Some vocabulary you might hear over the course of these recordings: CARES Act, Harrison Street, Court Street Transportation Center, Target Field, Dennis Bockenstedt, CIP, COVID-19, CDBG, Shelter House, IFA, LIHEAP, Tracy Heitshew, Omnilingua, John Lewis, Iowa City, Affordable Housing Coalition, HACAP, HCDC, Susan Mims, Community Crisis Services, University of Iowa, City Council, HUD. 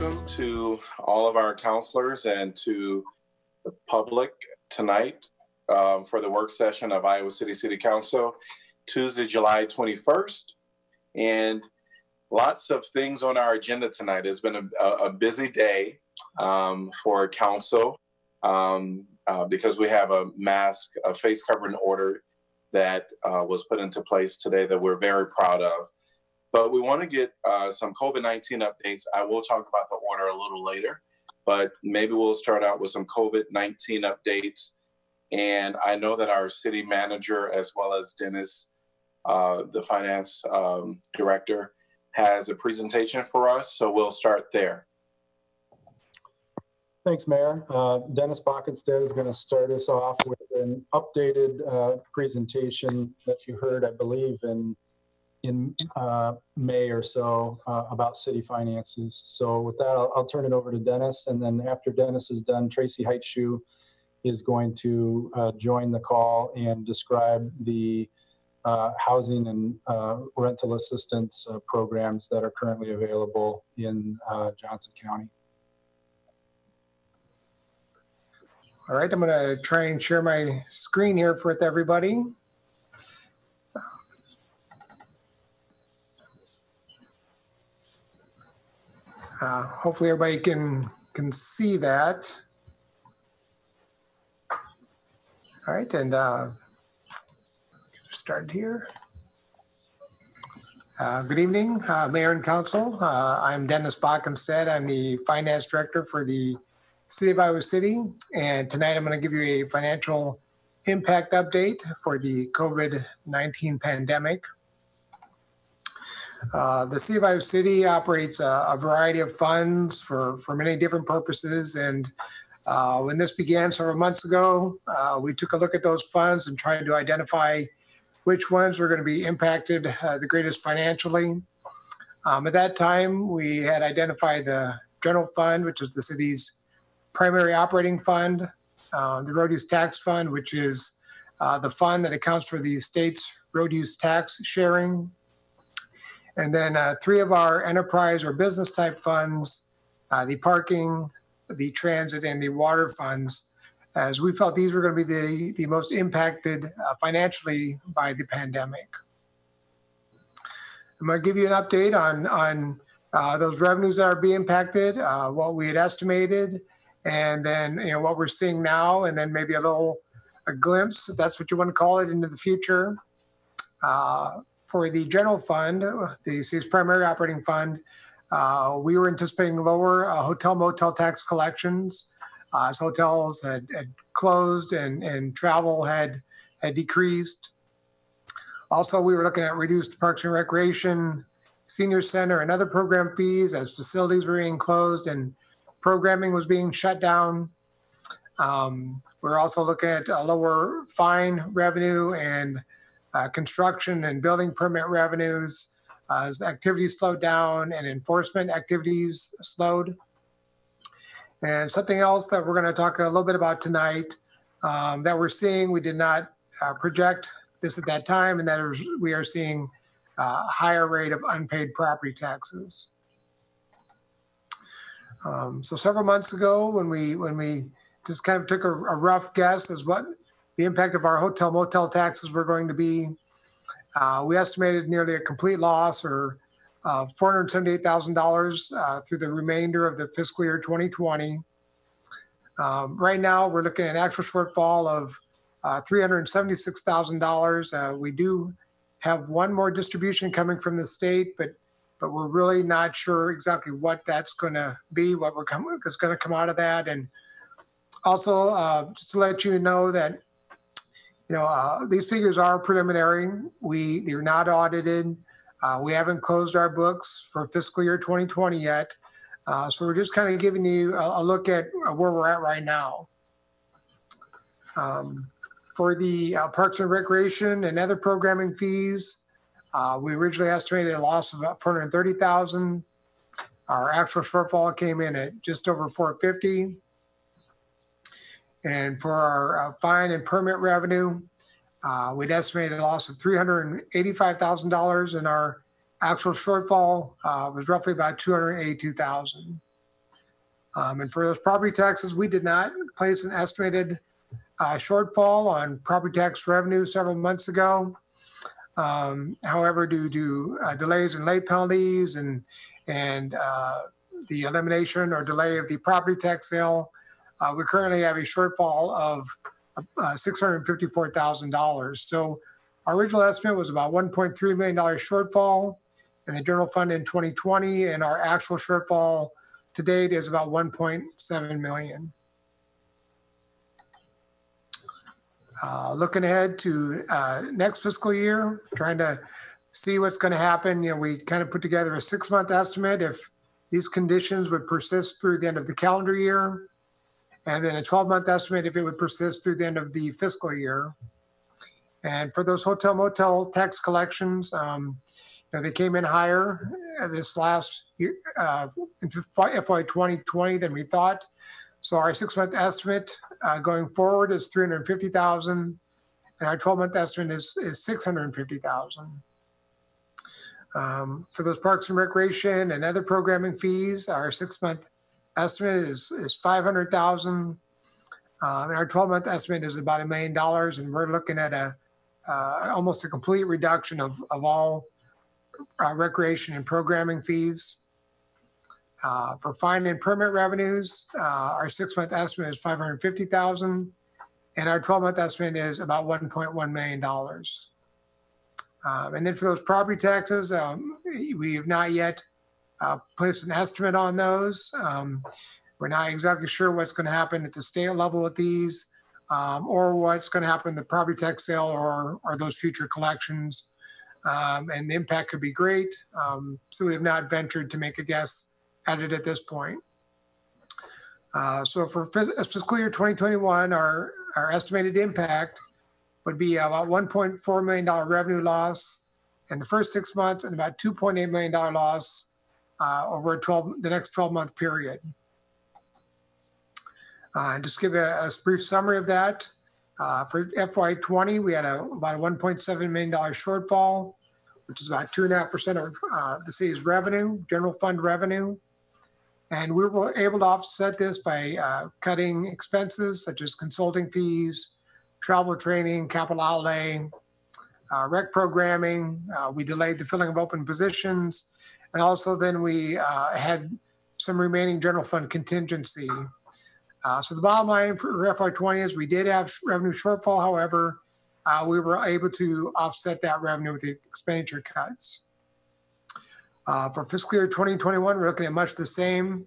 welcome to all of our counselors and to the public tonight for the work session of Iowa City City Council, Tuesday, July 21st. And lots of things on our agenda tonight. It's been a busy day for council because we have a face covering order that was put into place today that we're very proud of. But we want to get some COVID-19 updates. I will talk about the order a little later, but maybe we'll start out with some COVID-19 updates. And I know that our city manager, as well as Dennis, the finance director, has a presentation for us. So we'll start there. Thanks, Mayor. Dennis Bockenstedt is going to start us off with an updated presentation that you heard, I believe, in May or so about city finances. So with that, I'll turn it over to Dennis. And then after Dennis is done, Tracy Heitshew is going to join the call and describe the housing and rental assistance programs that are currently available in Johnson County. All right, I'm gonna try and share my screen here with everybody. Hopefully everybody can see that. All right, and start here. Good evening, Mayor and Council. I'm Dennis Bockenstedt. I'm the Finance Director for the City of Iowa City, and tonight I'm going to give you a financial impact update for the COVID-19 pandemic. The City of Iowa City operates a variety of funds for many different purposes. And when this began several months ago, we took a look at those funds and tried to identify which ones were going to be impacted the greatest financially. At that time, we had identified the general fund, which is the city's primary operating fund, the road use tax fund, which is the fund that accounts for the state's road use tax sharing. And then three of our enterprise or business type funds, the parking, the transit, and the water funds, as we felt these were going to be the most impacted financially by the pandemic. I'm going to give you an update on those revenues that are being impacted, what we had estimated, and then what we're seeing now, and then maybe a glimpse, if that's what you want to call it, into the future. For the general fund, the city's primary operating fund, we were anticipating lower hotel motel tax collections as hotels had closed and travel had decreased. Also, we were looking at reduced parks and recreation, senior center, and other program fees as facilities were being closed and programming was being shut down. We're also looking at lower fine revenue and construction and building permit revenues as activities slowed down and enforcement activities slowed. And something else that we're going to talk a little bit about tonight that we're seeing, we did not project this at that time, and that is we are seeing a higher rate of unpaid property taxes. So several months ago, when we just kind of took a rough guess as what the impact of our hotel motel taxes were going to be, we estimated nearly a complete loss or $478,000 through the remainder of the fiscal year 2020. Right now, we're looking at an actual shortfall of $376,000. We do have one more distribution coming from the state, but we're really not sure exactly what that's going to be, what's going to come out of that. And also, just to let you know that these figures are preliminary. They're not audited. We haven't closed our books for fiscal year 2020 yet. So we're just kind of giving you a look at where we're at right now. For the parks and recreation and other programming fees, we originally estimated a loss of about $430,000. Our actual shortfall came in at just over $450,000. And for our fine and permit revenue, we'd estimated a loss of $385,000, and our actual shortfall was roughly about $282,000. And for those property taxes, we did not place an estimated shortfall on property tax revenue several months ago. However, due to delays in late penalties and the elimination or delay of the property tax sale, we currently have a shortfall of $654,000. So our original estimate was about $1.3 million shortfall in the general fund in 2020, and our actual shortfall to date is about $1.7 million. Looking ahead to next fiscal year, trying to see what's going to happen. You know, we kind of put together a 6-month estimate if these conditions would persist through the end of the calendar year, and then a 12-month estimate if it would persist through the end of the fiscal year. And for those hotel motel tax collections, you know, they came in higher this last year, in FY 2020 than we thought. So our 6-month estimate going forward is $350,000, and our 12-month estimate is $650,000. For those parks and recreation and other programming fees, our 6-month estimate is $500,000, and our 12-month estimate is about $1 million, and we're looking at almost a complete reduction of all recreation and programming fees. For fine and permit revenues, our 6-month estimate is $550,000, and our 12-month estimate is about $1.1 million. And then for those property taxes, we have not yet placed an estimate on those. We're not exactly sure what's going to happen at the state level with these, or what's going to happen in the property tax sale or those future collections. And the impact could be great. So we have not ventured to make a guess at it at this point. So for fiscal year 2021, our estimated impact would be about $1.4 million revenue loss in the first 6 months and about $2.8 million loss over the next 12-month period. And just give a brief summary of that. For FY20, we had about a $1.7 million shortfall, which is about 2.5% of the city's revenue, general fund revenue. And we were able to offset this by cutting expenses such as consulting fees, travel, training, capital outlay, rec programming. We delayed the filling of open positions. And also then we had some remaining general fund contingency. So the bottom line for FY20 is we did have revenue shortfall. However, we were able to offset that revenue with the expenditure cuts. For fiscal year 2021, we're looking at much the same,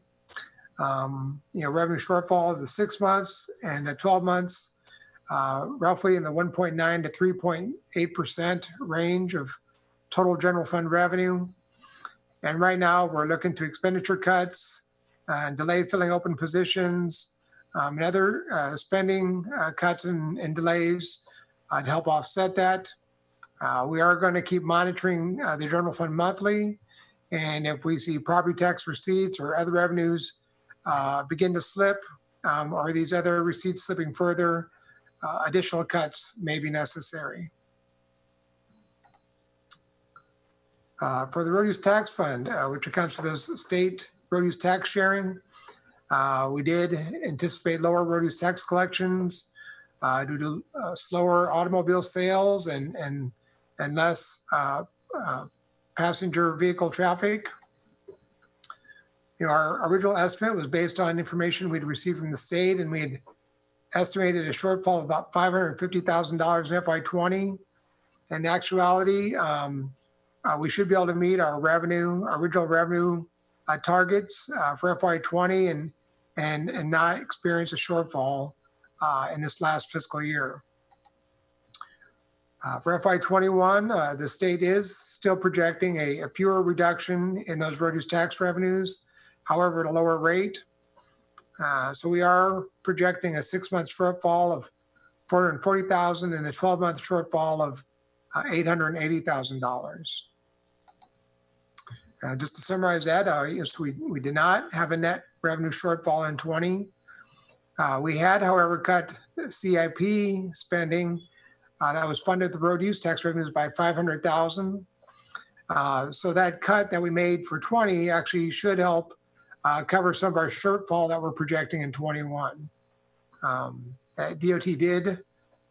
revenue shortfall of the 6 months and the 12 months, roughly in the 1.9 to 3.8% range of total general fund revenue. And right now we're looking to expenditure cuts, delay filling open positions, and other spending cuts and delays to help offset that. We are going to keep monitoring the general fund monthly. And if we see property tax receipts or other revenues begin to slip, or these other receipts slipping further, additional cuts may be necessary. For the Road Use Tax Fund, which accounts for those state road use tax sharing, we did anticipate lower road use tax collections due to slower automobile sales and less passenger vehicle traffic. You know, our original estimate was based on information we'd received from the state, and we had estimated a shortfall of about $550,000 in FY20. In actuality, we should be able to meet our original revenue targets for FY20 and not experience a shortfall in this last fiscal year. For FY21, the state is still projecting a fewer reduction in those road use tax revenues, however, at a lower rate. So we are projecting a 6-month shortfall of $440,000 and a 12-month shortfall of $880,000. Just to summarize that, we did not have a net revenue shortfall in 20. We had, however, cut CIP spending that was funded the road use tax revenues by $500,000. So that cut that we made for 20 actually should help cover some of our shortfall that we're projecting in 21. DOT did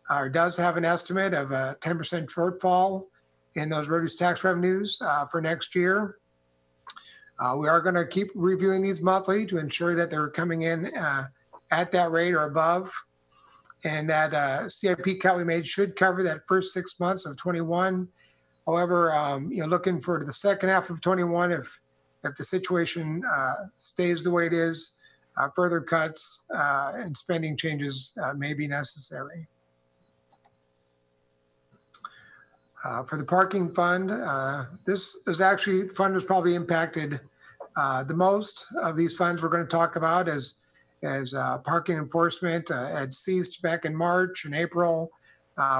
or does have an estimate of a 10% shortfall in those reduced tax revenues for next year. We are going to keep reviewing these monthly to ensure that they're coming in at that rate or above, and that CIP cut we made should cover that first 6 months of 21. However, looking for the second half of 21, if the situation stays the way it is, further cuts and spending changes may be necessary. For the parking fund, this fund is probably impacted the most of these funds we're going to talk about as parking enforcement had ceased back in March and April.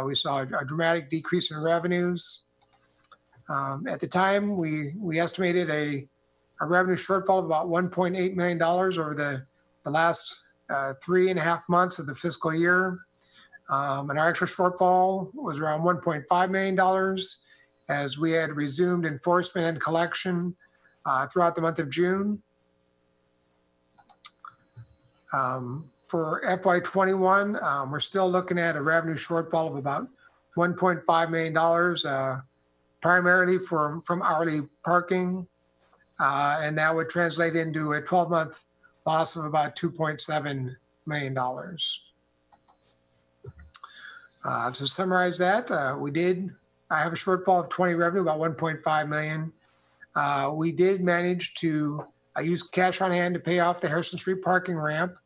We saw a dramatic decrease in revenues. At the time, we estimated a revenue shortfall of about $1.8 million over the last 3.5 months of the fiscal year. And our actual shortfall was around $1.5 million as we had resumed enforcement and collection throughout the month of June. For FY21, we're still looking at a revenue shortfall of about $1.5 million, primarily from hourly parking. And that would translate into a 12-month loss of about $2.7 million. To summarize that, I have a shortfall of 20 revenue, about 1.5 million. We did manage to use cash on hand to pay off the Harrison Street parking ramp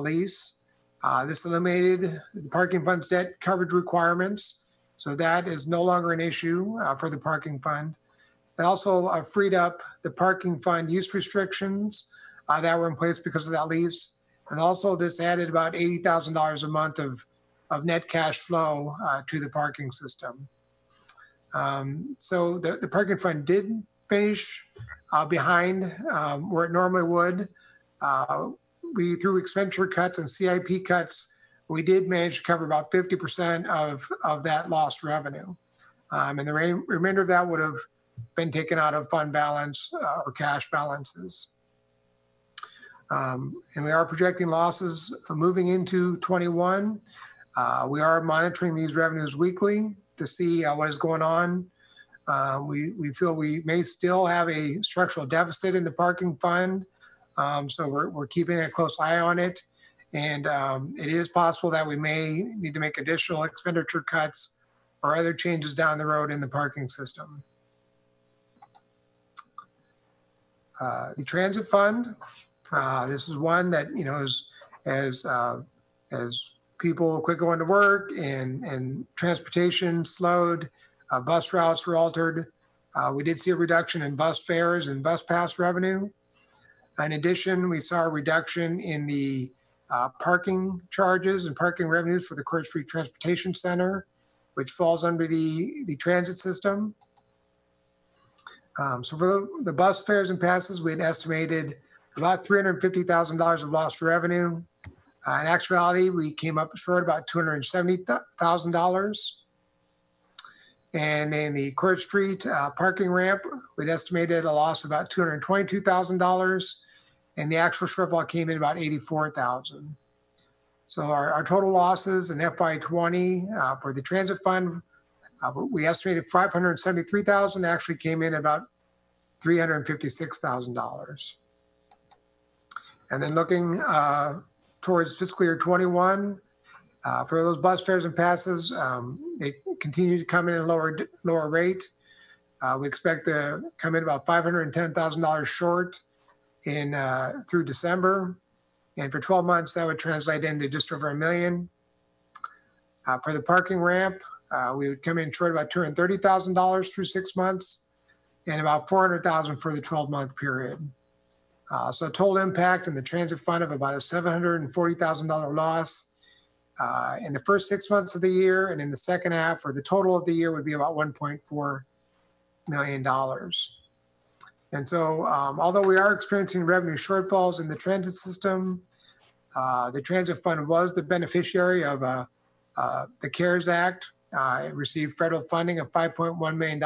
lease. This eliminated the parking fund's debt coverage requirements, so that is no longer an issue for the parking fund. It also freed up the parking fund use restrictions that were in place because of that lease. And also this added about $80,000 a month of net cash flow to the parking system. So the parking fund did finish behind where it normally would. We, through expenditure cuts and CIP cuts, we did manage to cover about 50% of that lost revenue. And the remainder of that would have been taken out of fund balance or cash balances. And we are projecting losses moving into 21. We are monitoring these revenues weekly to see what is going on. We feel we may still have a structural deficit in the parking fund, so we're keeping a close eye on it. And it is possible that we may need to make additional expenditure cuts or other changes down the road in the parking system. The transit fund, this is one that, as people quit going to work and transportation slowed, bus routes were altered. We did see a reduction in bus fares and bus pass revenue. In addition, we saw a reduction in the parking charges and parking revenues for the Court Street Transportation Center, which falls under the transit system. So for the bus fares and passes, we had estimated about $350,000 of lost revenue. In actuality, we came up short about $270,000. And in the Court Street parking ramp, we'd estimated a loss of about $222,000. And the actual shortfall came in about $84,000. So our total losses in FY20 for the transit fund, we estimated $573,000, actually came in about $356,000. And then looking towards fiscal year 21, for those bus fares and passes, they continue to come in at a lower rate. We expect to come in about $510,000 short in through December. And for 12 months, that would translate into just over $1 million. For the parking ramp, we would come in short about $230,000 through 6 months and about $400,000 for the 12-month period. So a total impact in the transit fund of about a $740,000 loss in the first 6 months of the year, and in the second half or the total of the year would be about $1.4 million. And so although we are experiencing revenue shortfalls in the transit system, the transit fund was the beneficiary of the CARES Act. It received federal funding of $5.1 million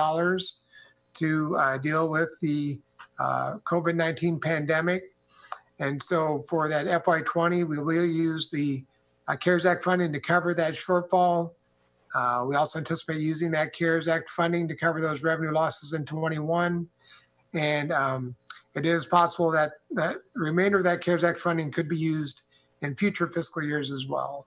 to deal with the COVID-19 pandemic. And so for that FY20, we will use the CARES Act funding to cover that shortfall. We also anticipate using that CARES Act funding to cover those revenue losses in 21. And it is possible that the remainder of that CARES Act funding could be used in future fiscal years as well.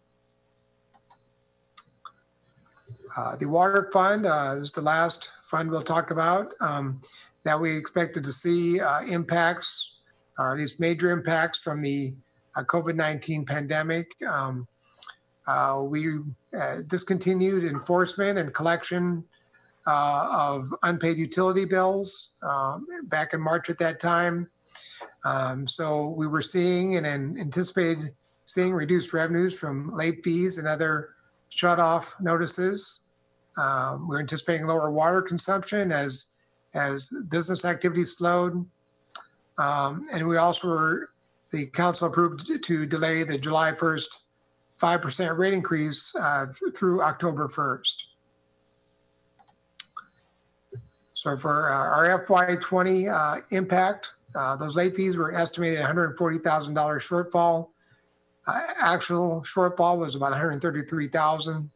The water fund is the last fund we'll talk about that we expected to see impacts, or at least major impacts from the COVID-19 pandemic. We discontinued enforcement and collection of unpaid utility bills back in March at that time. So we were seeing and anticipated seeing reduced revenues from late fees and other shut-off notices. We're anticipating lower water consumption as business activity slowed. And we also were, the council approved to delay the July 1st 5% rate increase through October 1st. So for our FY20 impact, those late fees were an estimated $140,000 shortfall. Actual shortfall was about $133,000.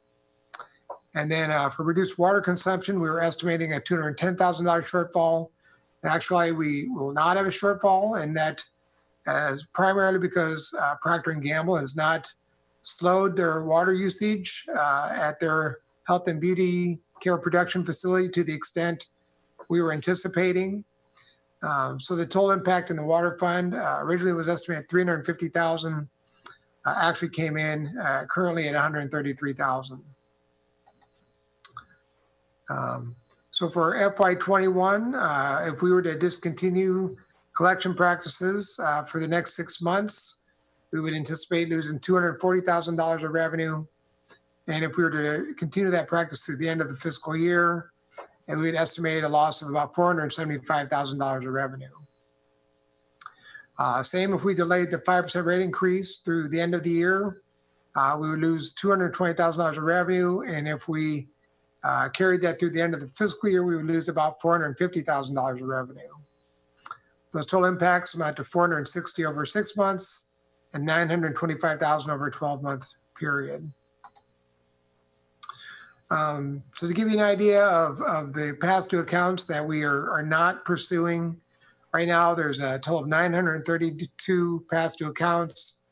And then for reduced water consumption, we were estimating a $210,000 shortfall. Actually, we will not have a shortfall, and that is primarily because Procter & Gamble has not slowed their water usage at their health and beauty care production facility to the extent we were anticipating. So the total impact in the water fund originally was estimated at $350,000. Actually came in currently at $133,000. So for FY21, if we were to discontinue collection practices for the next 6 months, we would anticipate losing $240,000 of revenue. And if we were to continue that practice through the end of the fiscal year, we would estimate a loss of about $475,000 of revenue. Same if we delayed the 5% rate increase through the end of the year, we would lose $220,000 of revenue. And if we carried that through the end of the fiscal year, we would lose about $450,000 of revenue. Those total impacts amount to $460,000 over 6 months and $925,000 over a 12-month period. So to give you an idea of the past due accounts that we are not pursuing, right now, there's a total of 932 past due accounts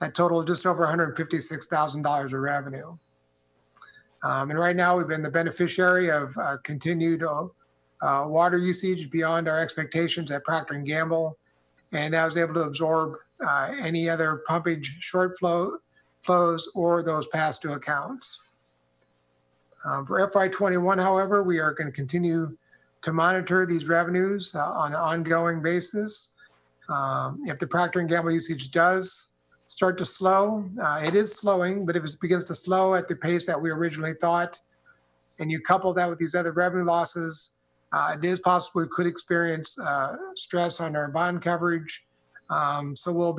that total just over $156,000 of revenue. And right now, we've been the beneficiary of continued water usage beyond our expectations at Procter & Gamble, and I was able to absorb any other pumpage short flows or those past due accounts. For FY21, however, we are going to continue to monitor these revenues on an ongoing basis. If the Procter & Gamble usage does start to slow, it is slowing, but if it begins to slow at the pace that we originally thought, and you couple that with these other revenue losses, it is possible we could experience stress on our bond coverage. So we'll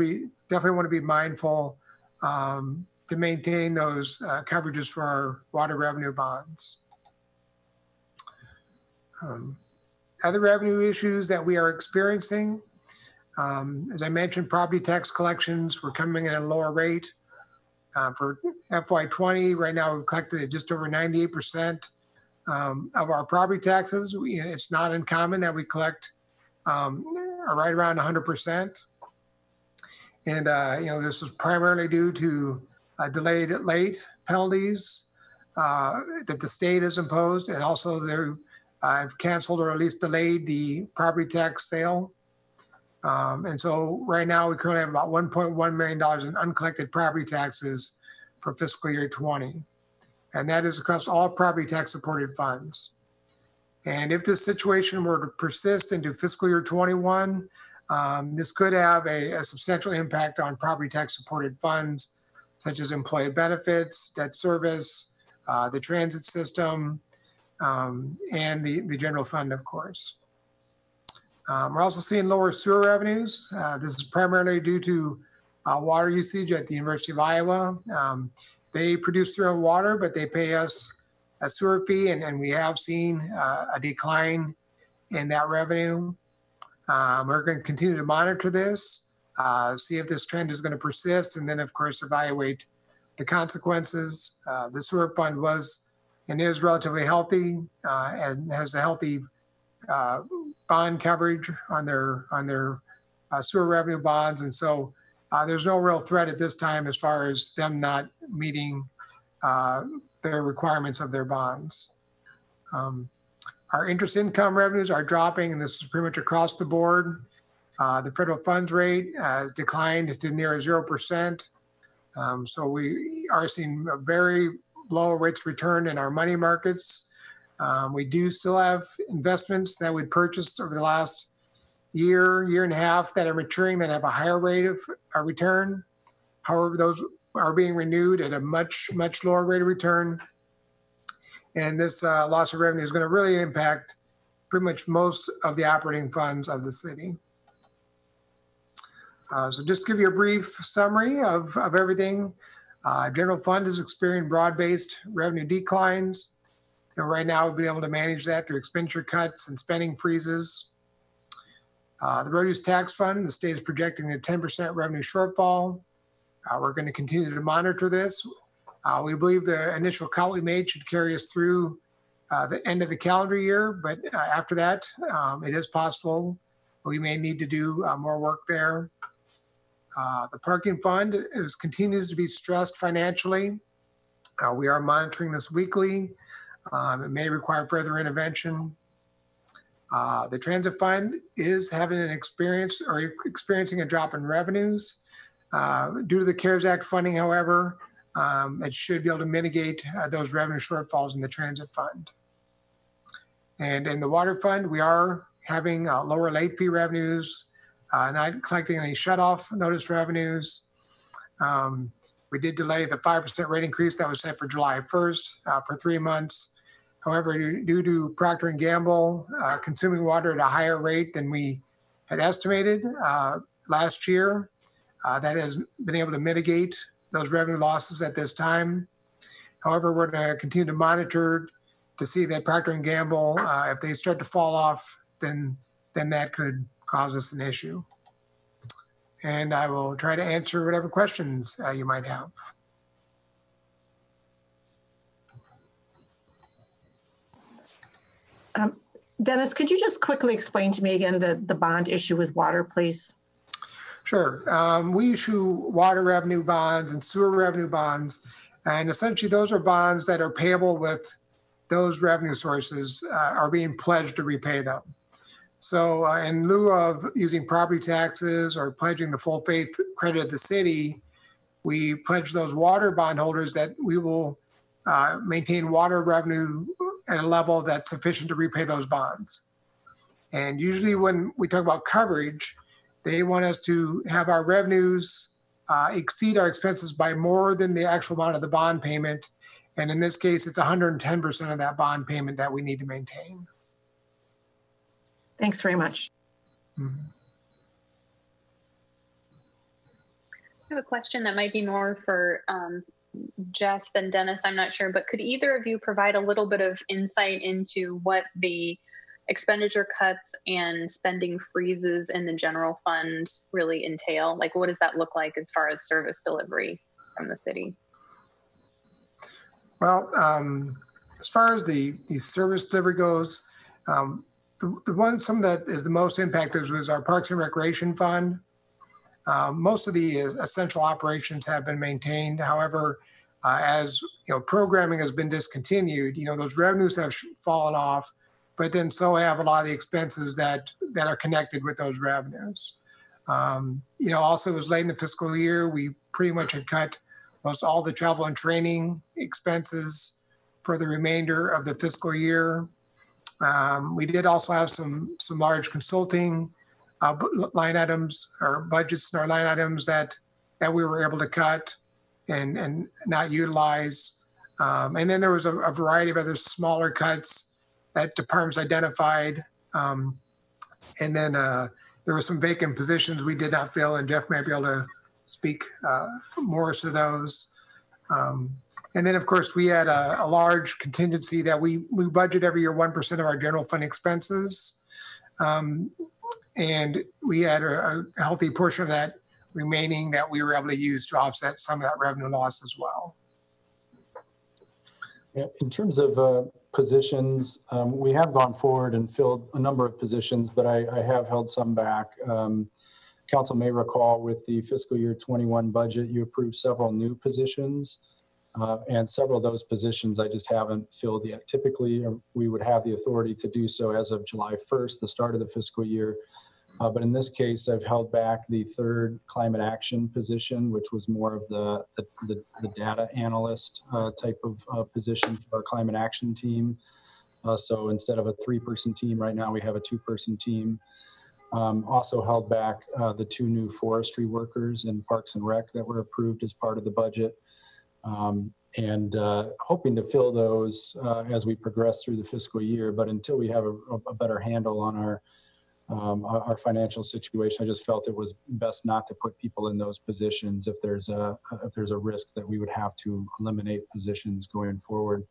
definitely want to be mindful to maintain those coverages for our water revenue bonds. Other revenue issues that we are experiencing, as I mentioned, property tax collections were coming in at a lower rate. For FY20, right now we've collected at just over 98% of our property taxes. It's not uncommon that we collect right around 100%. And this was primarily due to delayed late penalties that the state has imposed, and also their I've canceled or at least delayed the property tax sale. And so right now we currently have about $1.1 million in uncollected property taxes for fiscal year 20. And that is across all property tax supported funds. And if this situation were to persist into fiscal year 21, this could have a substantial impact on property tax supported funds, such as employee benefits, debt service, the transit system, and the general fund, of course. We're also seeing lower sewer revenues. This is primarily due to water usage at the University of Iowa. They produce their own water, but they pay us a sewer fee, and we have seen a decline in that revenue. We're going to continue to monitor this. see if this trend is going to persist, and then, of course, evaluate the consequences. The sewer fund was and is relatively healthy and has a healthy bond coverage on their sewer revenue bonds. And so there's no real threat at this time as far as them not meeting their requirements of their bonds. Our interest income revenues are dropping, and this is pretty much across the board. The federal funds rate has declined to near 0%. So we are seeing a very low rates return in our money markets. We do still have investments that we purchased over the last year and a half that are maturing that have a higher rate of return. However, those are being renewed at a much, much lower rate of return. And this loss of revenue is going to really impact pretty much most of the operating funds of the city. So just give you a brief summary of everything. General fund is experiencing broad-based revenue declines. And right now we'll be able to manage that through expenditure cuts and spending freezes. The produce tax fund, the state is projecting a 10% revenue shortfall. We're going to continue to monitor this. We believe the initial cut we made should carry us through the end of the calendar year, but after that, it is possible we may need to do more work there. The parking fund continues to be stressed financially. We are monitoring this weekly. It may require further intervention. The transit fund is experiencing a drop in revenues. Due to the CARES Act funding, however, it should be able to mitigate those revenue shortfalls in the transit fund. And in the water fund, we are having lower late fee revenues, not collecting any shutoff notice revenues. We did delay the 5% rate increase that was set for July 1st for 3 months. However, due to Procter & Gamble consuming water at a higher rate than we had estimated last year, that has been able to mitigate those revenue losses at this time. However, we're going to continue to monitor to see that Procter & Gamble, if they start to fall off, then that could cause us an issue. And I will try to answer whatever questions you might have. Dennis, could you just quickly explain to me again the bond issue with water, please? Sure. We issue water revenue bonds and sewer revenue bonds, and essentially those are bonds that are payable with those revenue sources are being pledged to repay them. So in lieu of using property taxes or pledging the full faith credit of the city, we pledge those water bondholders that we will maintain water revenue at a level that's sufficient to repay those bonds. And usually when we talk about coverage, they want us to have our revenues exceed our expenses by more than the actual amount of the bond payment. And in this case, it's 110% of that bond payment that we need to maintain. Thanks very much. Mm-hmm. I have a question that might be more for Jeff than Dennis, I'm not sure, but could either of you provide a little bit of insight into what the expenditure cuts and spending freezes in the general fund really entail? Like, what does that look like as far as service delivery from the city? Well, as far as the service delivery goes, some that is the most impacted was our Parks and Recreation Fund. Most of the essential operations have been maintained. However, as you know, programming has been discontinued. You know, those revenues have fallen off, but then so have a lot of the expenses that are connected with those revenues. You know, also it was late in the fiscal year. We pretty much had cut most all the travel and training expenses for the remainder of the fiscal year. We did also have some large consulting line items or budgets in our line items that we were able to cut and not utilize. And then there was a variety of other smaller cuts that departments identified. And then there were some vacant positions we did not fill, and Jeff might be able to speak more to those. And then, of course, we had a large contingency that we budget every year 1% of our general fund expenses. And we had a healthy portion of that remaining that we were able to use to offset some of that revenue loss as well. Yeah, in terms of positions, we have gone forward and filled a number of positions, but I have held some back. Council may recall with the fiscal year 21 budget, you approved several new positions, and several of those positions I just haven't filled yet. Typically, we would have the authority to do so as of July 1st, the start of the fiscal year. But in this case, I've held back the third climate action position, which was more of the data analyst type of position for our climate action team. So instead of a three-person team right now, we have a two-person team. Also held back the two new forestry workers in Parks and Rec that were approved as part of the budget. And hoping to fill those as we progress through the fiscal year. But until we have a better handle on our financial situation, I just felt it was best not to put people in those positions if there's a risk that we would have to eliminate positions going forward.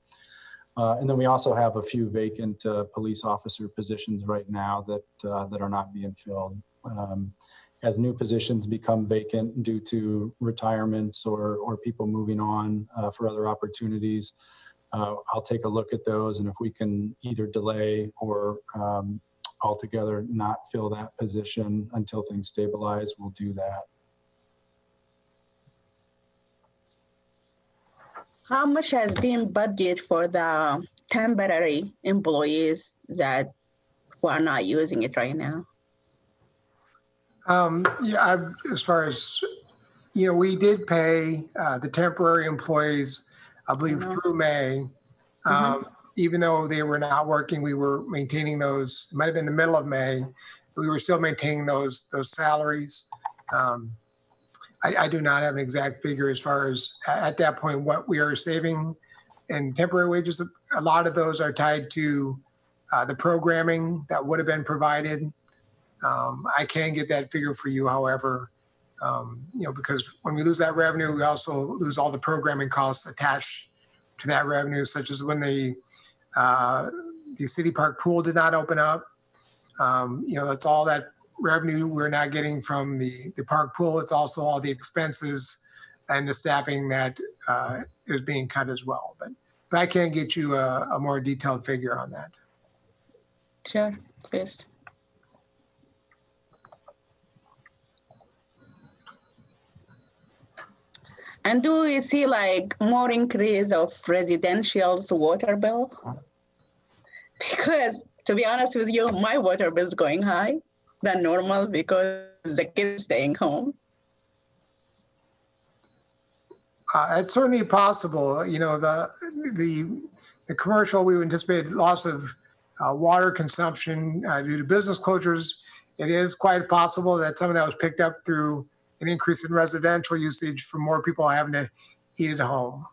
And then we also have a few vacant police officer positions right now that are not being filled. As new positions become vacant due to retirements or people moving on for other opportunities, I'll take a look at those, and if we can either delay or altogether not fill that position until things stabilize, we'll do that. How much has been budgeted for the temporary employees that are not using it right now? As far as, we did pay the temporary employees, I believe, through May. Even though they were not working, we were maintaining those. It might have been the middle of May. We were still maintaining those salaries. I do not have an exact figure as far as at that point what we are saving in temporary wages. A lot of those are tied to the programming that would have been provided. I can get that figure for you, however, because when we lose that revenue, we also lose all the programming costs attached to that revenue, such as when the city park pool did not open up. That's all that revenue we're not getting from the park pool. It's also all the expenses and the staffing that is being cut as well. But I can get you a more detailed figure on that. Sure, please. And do we see more increase of residential's water bill? Because to be honest with you, my water bill is going high than normal because the kids staying home. It's certainly possible. The commercial, we anticipated loss of water consumption due to business closures. It is quite possible that some of that was picked up through an increase in residential usage for more people having to eat at home.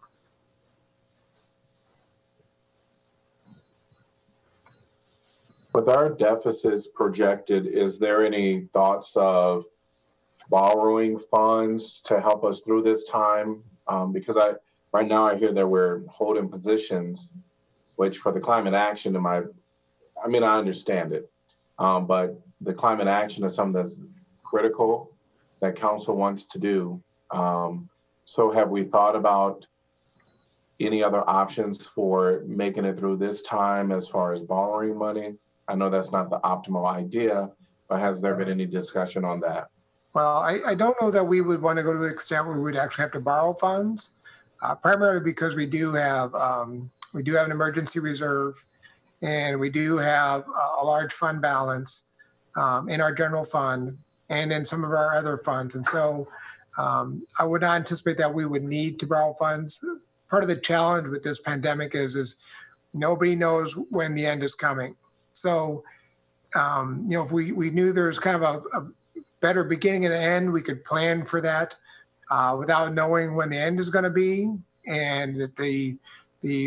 With our deficits projected, is there any thoughts of borrowing funds to help us through this time? Because right now I hear that we're holding positions, which for the climate action, I understand it, but the climate action is something that's critical that council wants to do. So have we thought about any other options for making it through this time as far as borrowing money? I know that's not the optimal idea, but has there been any discussion on that? Well, I don't know that we would want to go to the extent where we would actually have to borrow funds, primarily because we do have an emergency reserve, and we do have a large fund balance in our general fund and in some of our other funds. And so I would not anticipate that we would need to borrow funds. Part of the challenge with this pandemic is nobody knows when the end is coming. So, if we knew there was kind of a better beginning and an end, we could plan for that without knowing when the end is going to be, and that the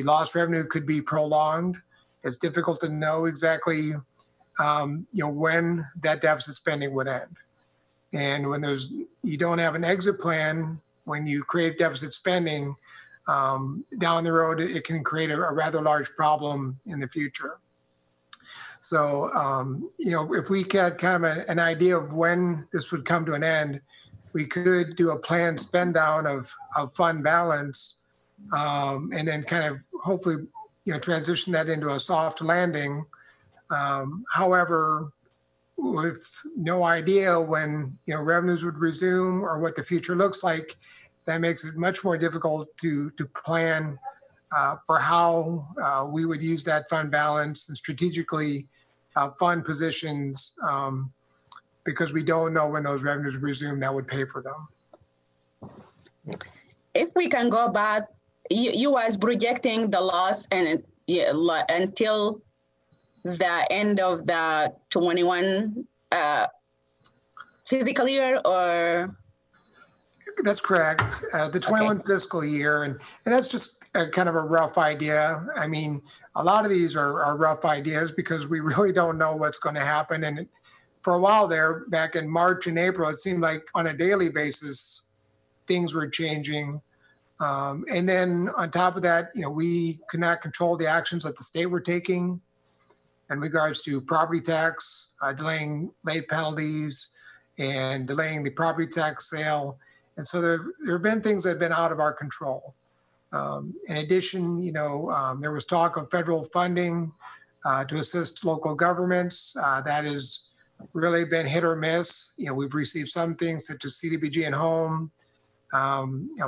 lost revenue could be prolonged. It's difficult to know exactly when that deficit spending would end. And when you don't have an exit plan, when you create deficit spending down the road, it can create a rather large problem in the future. So, if we had kind of an idea of when this would come to an end, we could do a planned spend down of fund balance, and then kind of hopefully, transition that into a soft landing. However, with no idea when, revenues would resume or what the future looks like, that makes it much more difficult to plan for how we would use that fund balance and strategically fund positions, because we don't know when those revenues resume that would pay for them. If we can go back, you was projecting the loss and until the end of the 21 fiscal year, or? That's correct. The 21 fiscal year. And that's just kind of a rough idea. I mean, a lot of these are rough ideas because we really don't know what's going to happen. And for a while there, back in March and April, it seemed like on a daily basis, things were changing. And then on top of that, we could not control the actions that the state were taking in regards to property tax, delaying late penalties and delaying the property tax sale. And so there have been things that have been out of our control. In addition, there was talk of federal funding to assist local governments. That has really been hit or miss. We've received some things such as CDBG and home,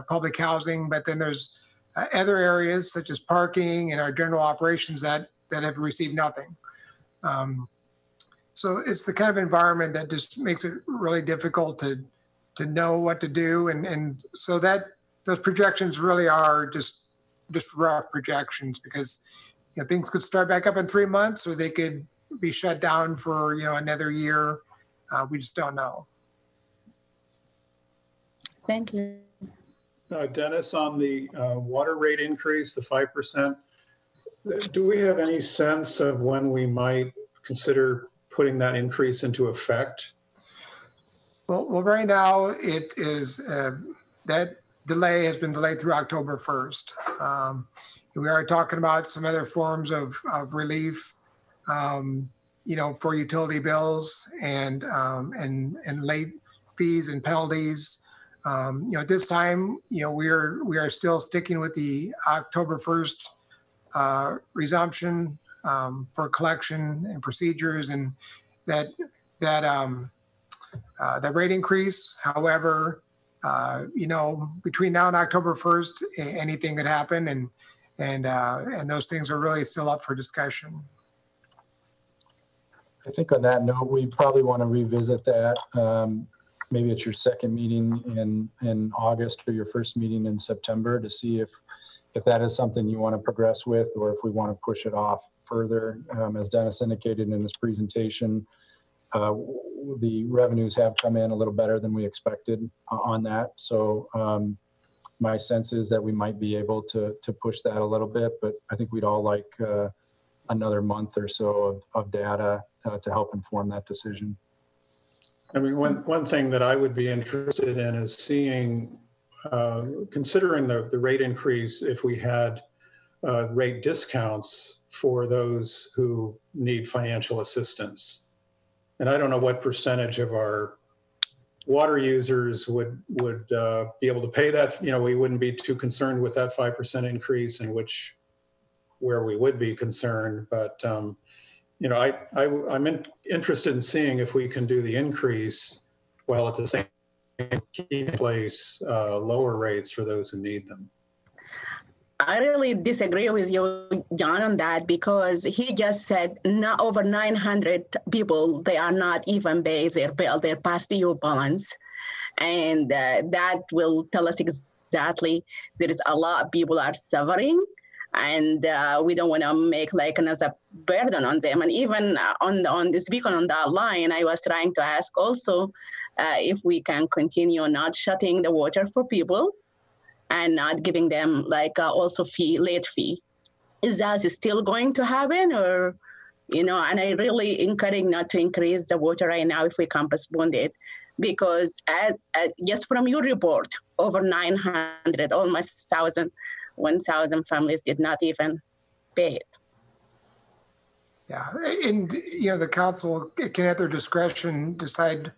public housing, but then there's other areas such as parking and our general operations that have received nothing. So it's the kind of environment that just makes it really difficult to know what to do. And so that those projections really are just rough projections because things could start back up in 3 months or they could be shut down for another year. We just don't know. Thank you. Dennis, on the water rate increase, the 5%, do we have any sense of when we might consider putting that increase into effect? Well, right now it is that delay has been delayed through October 1st. We are talking about some other forms of relief, for utility bills and late fees and penalties. At this time, we are still sticking with the October 1st resumption for collection and procedures, and that rate increase. However, between now and October 1st, anything could happen, and those things are really still up for discussion. I think on that note, we probably want to revisit that maybe at your second meeting in August or your first meeting in September to see if that is something you want to progress with or if we want to push it off further. As Dennis indicated in his presentation, the revenues have come in a little better than we expected on that. So my sense is that we might be able to push that a little bit, but I think we'd all like another month or so of data to help inform that decision. I mean, one thing that I would be interested in is seeing, considering the rate increase, if we had rate discounts for those who need financial assistance. And I don't know what percentage of our water users would be able to pay that. We wouldn't be too concerned with that 5% increase, in which where we would be concerned. But I'm interested in seeing if we can do the increase while at the same time keep in place lower rates for those who need them. I really disagree with you, John, on that, because he just said not over 900 people, they are not even paid their bill, their past due balance. And that will tell us exactly there is a lot of people are suffering, and we don't want to make like another burden on them. And even on this beacon on that line, I was trying to ask also if we can continue not shutting the water for people and not giving them like also late fee. Is that still going to happen? Or, and I really encourage not to increase the water right now if we can postpone it, because just from your report, over 900, almost 1,000 families did not even pay it. Yeah, and the council can at their discretion decide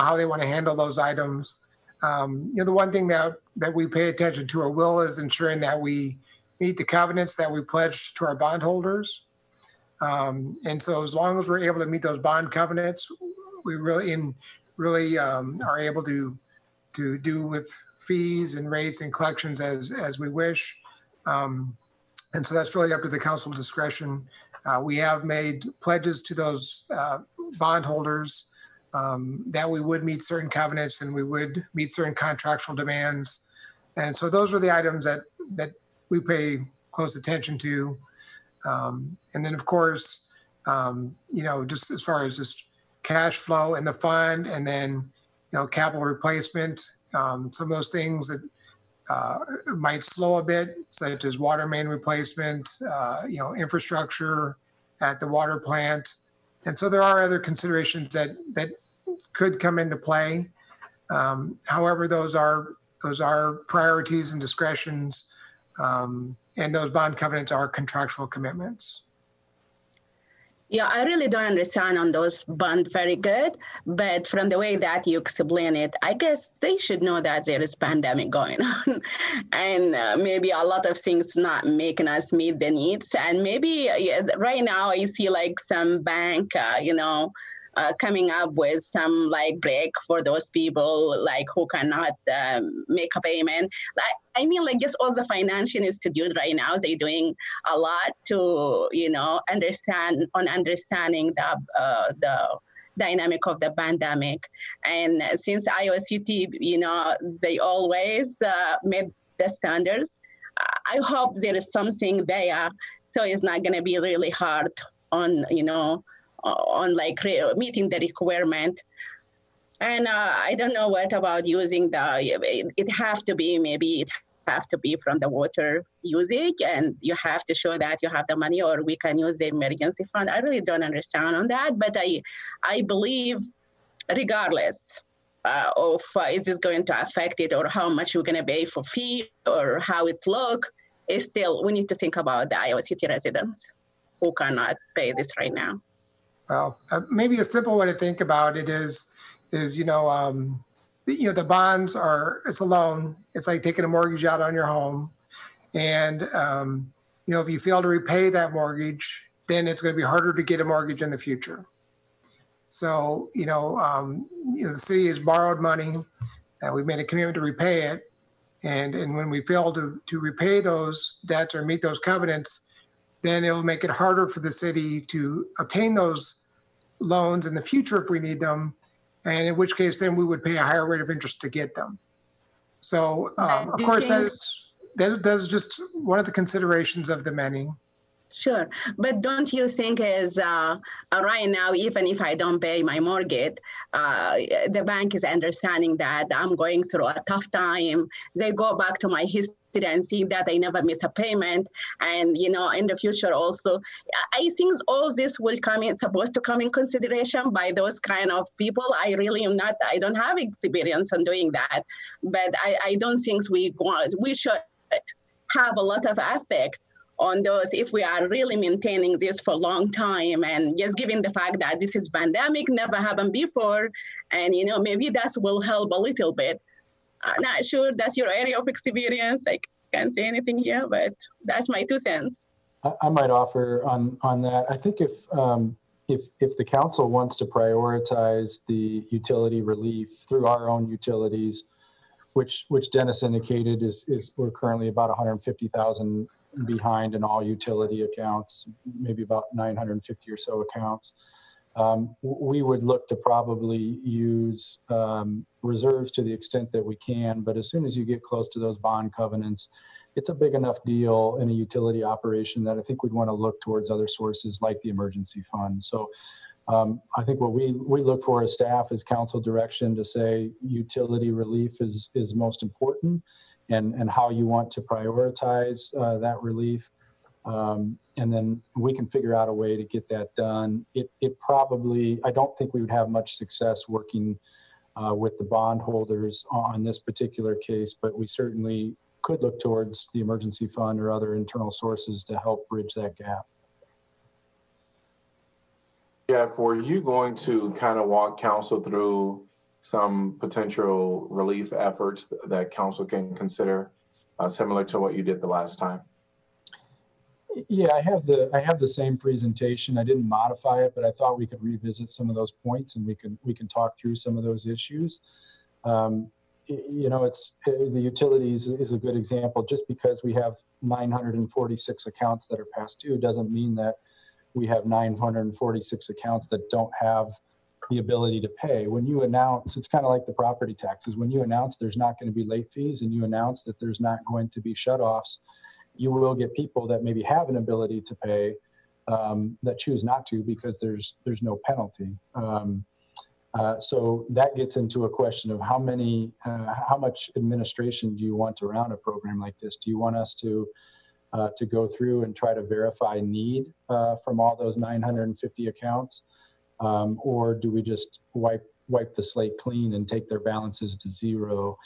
how they want to handle those items. The one thing that we pay attention to or will is ensuring that we meet the covenants that we pledged to our bondholders. And so as long as we're able to meet those bond covenants, we really are able to do with fees and rates and collections as we wish. And so that's really up to the council discretion. We have made pledges to those bondholders that we would meet certain covenants and we would meet certain contractual demands. And so those are the items that we pay close attention to. And then, of course, just as far as just cash flow in the fund and then, capital replacement, some of those things that might slow a bit, such as water main replacement, infrastructure at the water plant. And so there are other considerations that could come into play. However, those are priorities and discretions. And those bond covenants are contractual commitments. Yeah, I really don't understand on those bonds very good, but from the way that you explain it, I guess they should know that there is pandemic going on and maybe a lot of things not making us meet the needs. And maybe right now you see like some bank, coming up with some like break for those people like who cannot make a payment. Just all the financial institute right now, they're doing a lot to understanding the dynamic of the pandemic. And since Iowa City, they always made the standards. I hope there is something there, so it's not going to be really hard on meeting the requirement. And I don't know what about using it have to be from the water usage, and you have to show that you have the money, or we can use the emergency fund. I really don't understand on that, but I believe regardless of is this going to affect it or how much we're going to pay for fee or how it look, is still we need to think about the Iowa City residents who cannot pay this right now. Well, maybe a simple way to think about it is the bonds are, it's a loan. It's like taking a mortgage out on your home. And, if you fail to repay that mortgage, then it's going to be harder to get a mortgage in the future. So, the city has borrowed money and we've made a commitment to repay it. And when we fail to repay those debts or meet those covenants, then it'll make it harder for the city to obtain those loans in the future if we need them, and in which case then we would pay a higher rate of interest to get them. So, of course, that is just one of the considerations of the many. Sure. But don't you think right now, even if I don't pay my mortgage, the bank is understanding that I'm going through a tough time. They go back to my history and see that I never miss a payment. And, in the future also, I think all this will come in consideration by those kind of people. I really am not, I don't have experience on doing that, but I don't think we should have a lot of affect on those if we are really maintaining this for a long time. And just given the fact that this is pandemic, never happened before, and maybe that will help a little bit. I'm not sure that's your area of experience. I can't say anything here, but that's my 2 cents. I might offer on that. I think if the council wants to prioritize the utility relief through our own utilities, which Dennis indicated is we're currently about $150,000 behind in all utility accounts, maybe about 950 or so accounts. We would look to probably use reserves to the extent that we can, but as soon as you get close to those bond covenants, it's a big enough deal in a utility operation that I think we'd want to look towards other sources like the emergency fund. So I think what we look for as staff is council direction to say utility relief is most important and how you want to prioritize that relief. And then we can figure out a way to get that done. It probably, I don't think we would have much success working with the bondholders on this particular case, but we certainly could look towards the emergency fund or other internal sources to help bridge that gap. Jeff, were you going to kind of walk council through some potential relief efforts that council can consider, similar to what you did the last time? Yeah, I have the same presentation. I didn't modify it, but I thought we could revisit some of those points, and we can talk through some of those issues. It's the utilities is a good example. Just because we have 946 accounts that are past due doesn't mean that we have 946 accounts that don't have the ability to pay. When you announce, it's kind of like the property taxes. When you announce there's not going to be late fees and you announce that there's not going to be shutoffs, you will get people that maybe have an ability to pay that choose not to because there's no penalty. So that gets into a question of how much administration do you want around a program like this? Do you want us to go through and try to verify need from all those 950 accounts? Or do we just wipe the slate clean and take their balances to zero?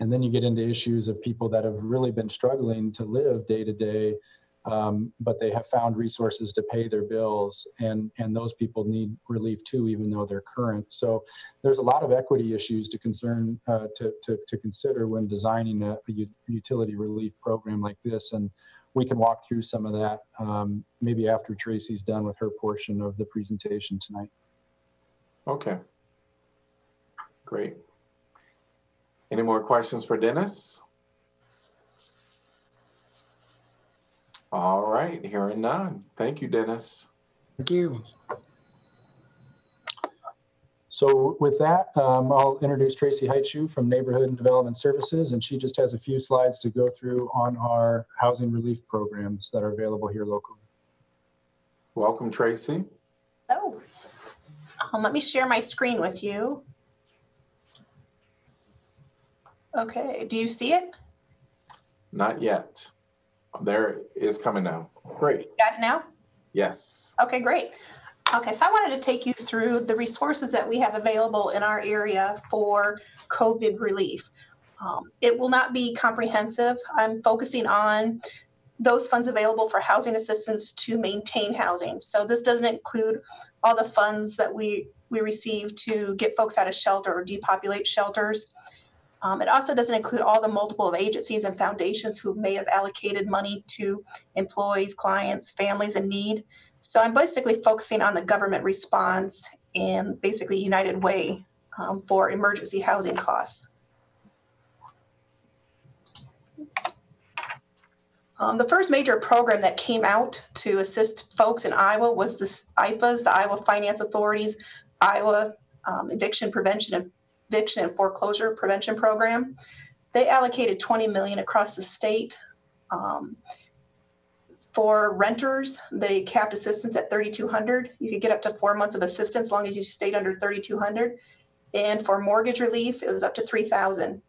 And then you get into issues of people that have really been struggling to live day to day, but they have found resources to pay their bills, and those people need relief too, even though they're current. So there's a lot of equity issues to consider when designing a utility relief program like this, and we can walk through some of that maybe after Tracy's done with her portion of the presentation tonight. Okay, great. Any more questions for Dennis? All right, hearing none. Thank you, Dennis. Thank you. So with that, I'll introduce Tracy Heitshew from Neighborhood and Development Services, and she just has a few slides to go through on our housing relief programs that are available here locally. Welcome, Tracy. Oh, let me share my screen with you. Okay, do you see it? Not yet. There is coming now. Great. You got it now? Yes. Okay, great. Okay, so I wanted to take you through the resources that we have available in our area for COVID relief. It will not be comprehensive. I'm focusing on those funds available for housing assistance to maintain housing. So this doesn't include all the funds that we receive to get folks out of shelter or depopulate shelters. It also doesn't include all the multiple of agencies and foundations who may have allocated money to employees, clients, families in need. So I'm basically focusing on the government response and basically United Way for emergency housing costs. The first major program that came out to assist folks in Iowa was the IFAs, the Iowa Finance Authority's Iowa Eviction Prevention and Foreclosure Prevention Program. They allocated $20 million across the state. For renters, they capped assistance at $3,200. You could get up to 4 months of assistance as long as you stayed under $3,200. And for mortgage relief, it was up to $3,000.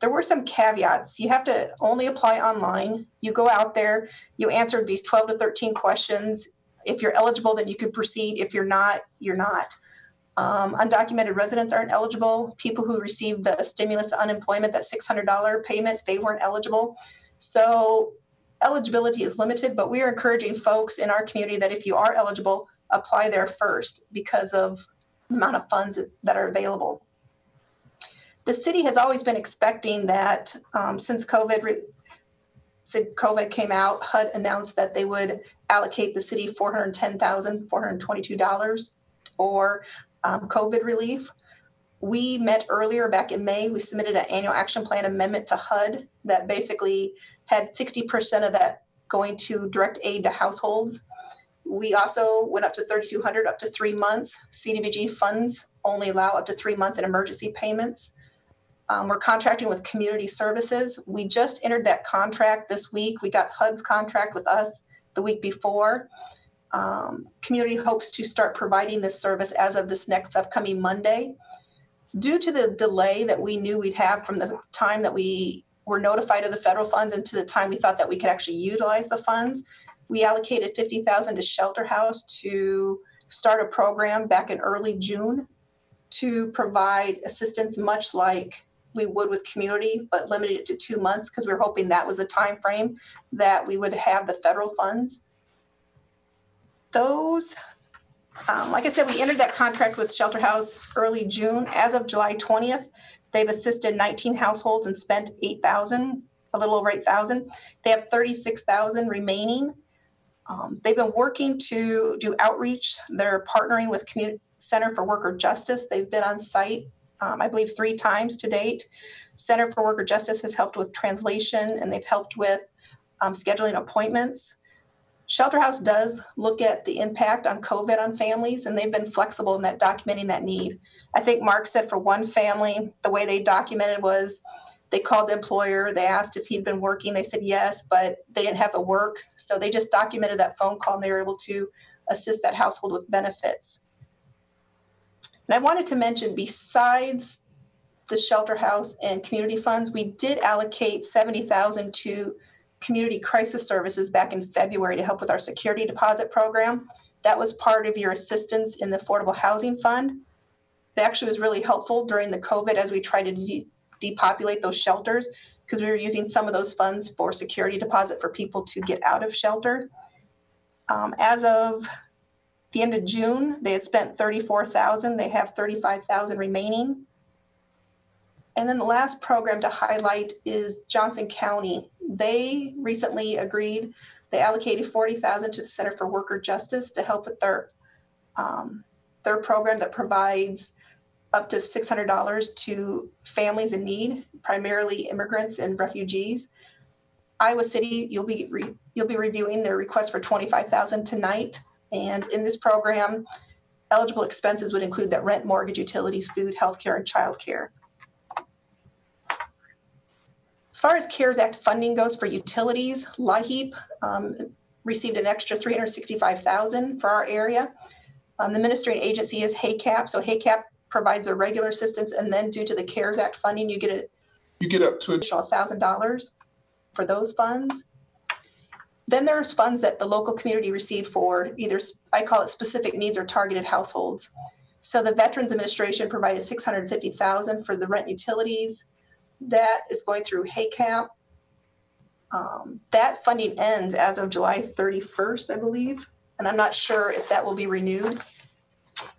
There were some caveats. You have to only apply online. You go out there, you answer these 12 to 13 questions. If you're eligible, then you can proceed. If you're not, you're not. Undocumented residents aren't eligible. People who received the stimulus unemployment, that $600 payment, they weren't eligible. So eligibility is limited, but we are encouraging folks in our community that if you are eligible, apply there first because of the amount of funds that are available. The city has always been expecting that since COVID came out, HUD announced that they would allocate the city $410,422 for COVID relief. We met earlier back in May. We submitted an annual action plan amendment to HUD that basically had 60% of that going to direct aid to households. We also went up to $3,200, up to 3 months. CDBG funds only allow up to 3 months in emergency payments. We're contracting with community services. We just entered that contract this week. We got HUD's contract with us the week before. Community hopes to start providing this service as of this next upcoming Monday. Due to the delay that we knew we'd have from the time that we were notified of the federal funds and to the time we thought that we could actually utilize the funds, we allocated $50,000 to Shelter House to start a program back in early June to provide assistance much like we would with community, but limited it to 2 months because we were hoping that was the time frame that we would have the federal funds. Those Like I said, we entered that contract with Shelter House early June. As of July 20th, they've assisted 19 households and spent a little over $8,000. They have $36,000 remaining. They've been working to do outreach. They're partnering with Community Center for Worker Justice. They've been on site, I believe, 3 times to date. Center for Worker Justice has helped with translation, and they've helped with scheduling appointments. Shelter House does look at the impact on COVID on families, and they've been flexible in that documenting that need. I think Mark said for one family, the way they documented was they called the employer, they asked if he'd been working, they said yes, but they didn't have the work. So they just documented that phone call, and they were able to assist that household with benefits. And I wanted to mention, besides the Shelter House and community funds, we did allocate $70,000 to Community Crisis Services back in February to help with our security deposit program. That was part of your assistance in the Affordable Housing Fund. It actually was really helpful during the COVID as we tried to depopulate those shelters, because we were using some of those funds for security deposit for people to get out of shelter. As of the end of June, they had spent $34,000. They have $35,000 remaining. And then the last program to highlight is Johnson County. They recently agreed, they allocated $40,000 to the Center for Worker Justice to help with their program that provides up to $600 to families in need, primarily immigrants and refugees. Iowa City, you'll be reviewing their request for $25,000 tonight. And in this program, eligible expenses would include that rent, mortgage, utilities, food, healthcare, and childcare. As far as CARES Act funding goes for utilities, LIHEAP received an extra $365,000 for our area. The ministering agency is HACAP. So HACAP provides a regular assistance, and then due to the CARES Act funding, you get up to an additional $1,000 for those funds. Then there's funds that the local community received for either, I call it specific needs or targeted households. So the Veterans Administration provided $650,000 for the rent utilities. That is going through HACAP. That funding ends as of July 31st, I believe, and I'm not sure if that will be renewed.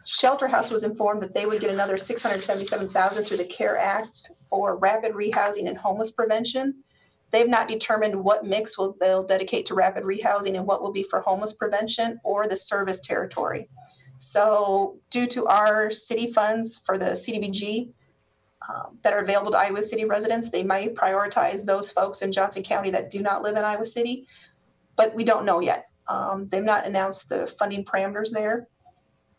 Shelter House was informed that they would get another $677,000 through the CARE Act for rapid rehousing and homeless prevention. They've not determined what mix they'll dedicate to rapid rehousing and what will be for homeless prevention or the service territory. So due to our city funds for the CDBG, that are available to Iowa City residents, they might prioritize those folks in Johnson County that do not live in Iowa City, but we don't know yet. They've not announced the funding parameters there.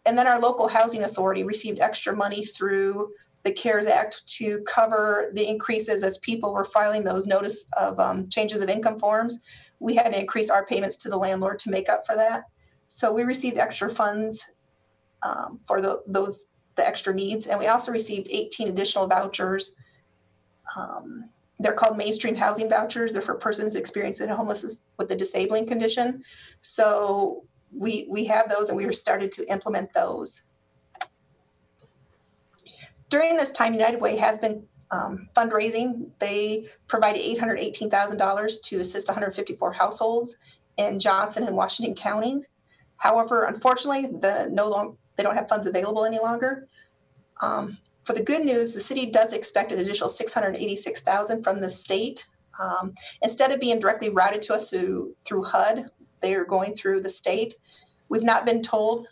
And then our local housing authority received extra money through the CARES Act to cover the increases as people were filing those notice of changes of income forms. We had to increase our payments to the landlord to make up for that. So we received extra funds for the extra needs. And we also received 18 additional vouchers. They're called mainstream housing vouchers. They're for persons experiencing homelessness with a disabling condition. So we have those, and we were started to implement those. During this time, United Way has been fundraising. They provided $818,000 to assist 154 households in Johnson and Washington counties. However, unfortunately, they don't have funds available any longer. For the good news, the city does expect an additional $686,000 from the state. Instead of being directly routed to us through HUD, they are going through the state. We've not been told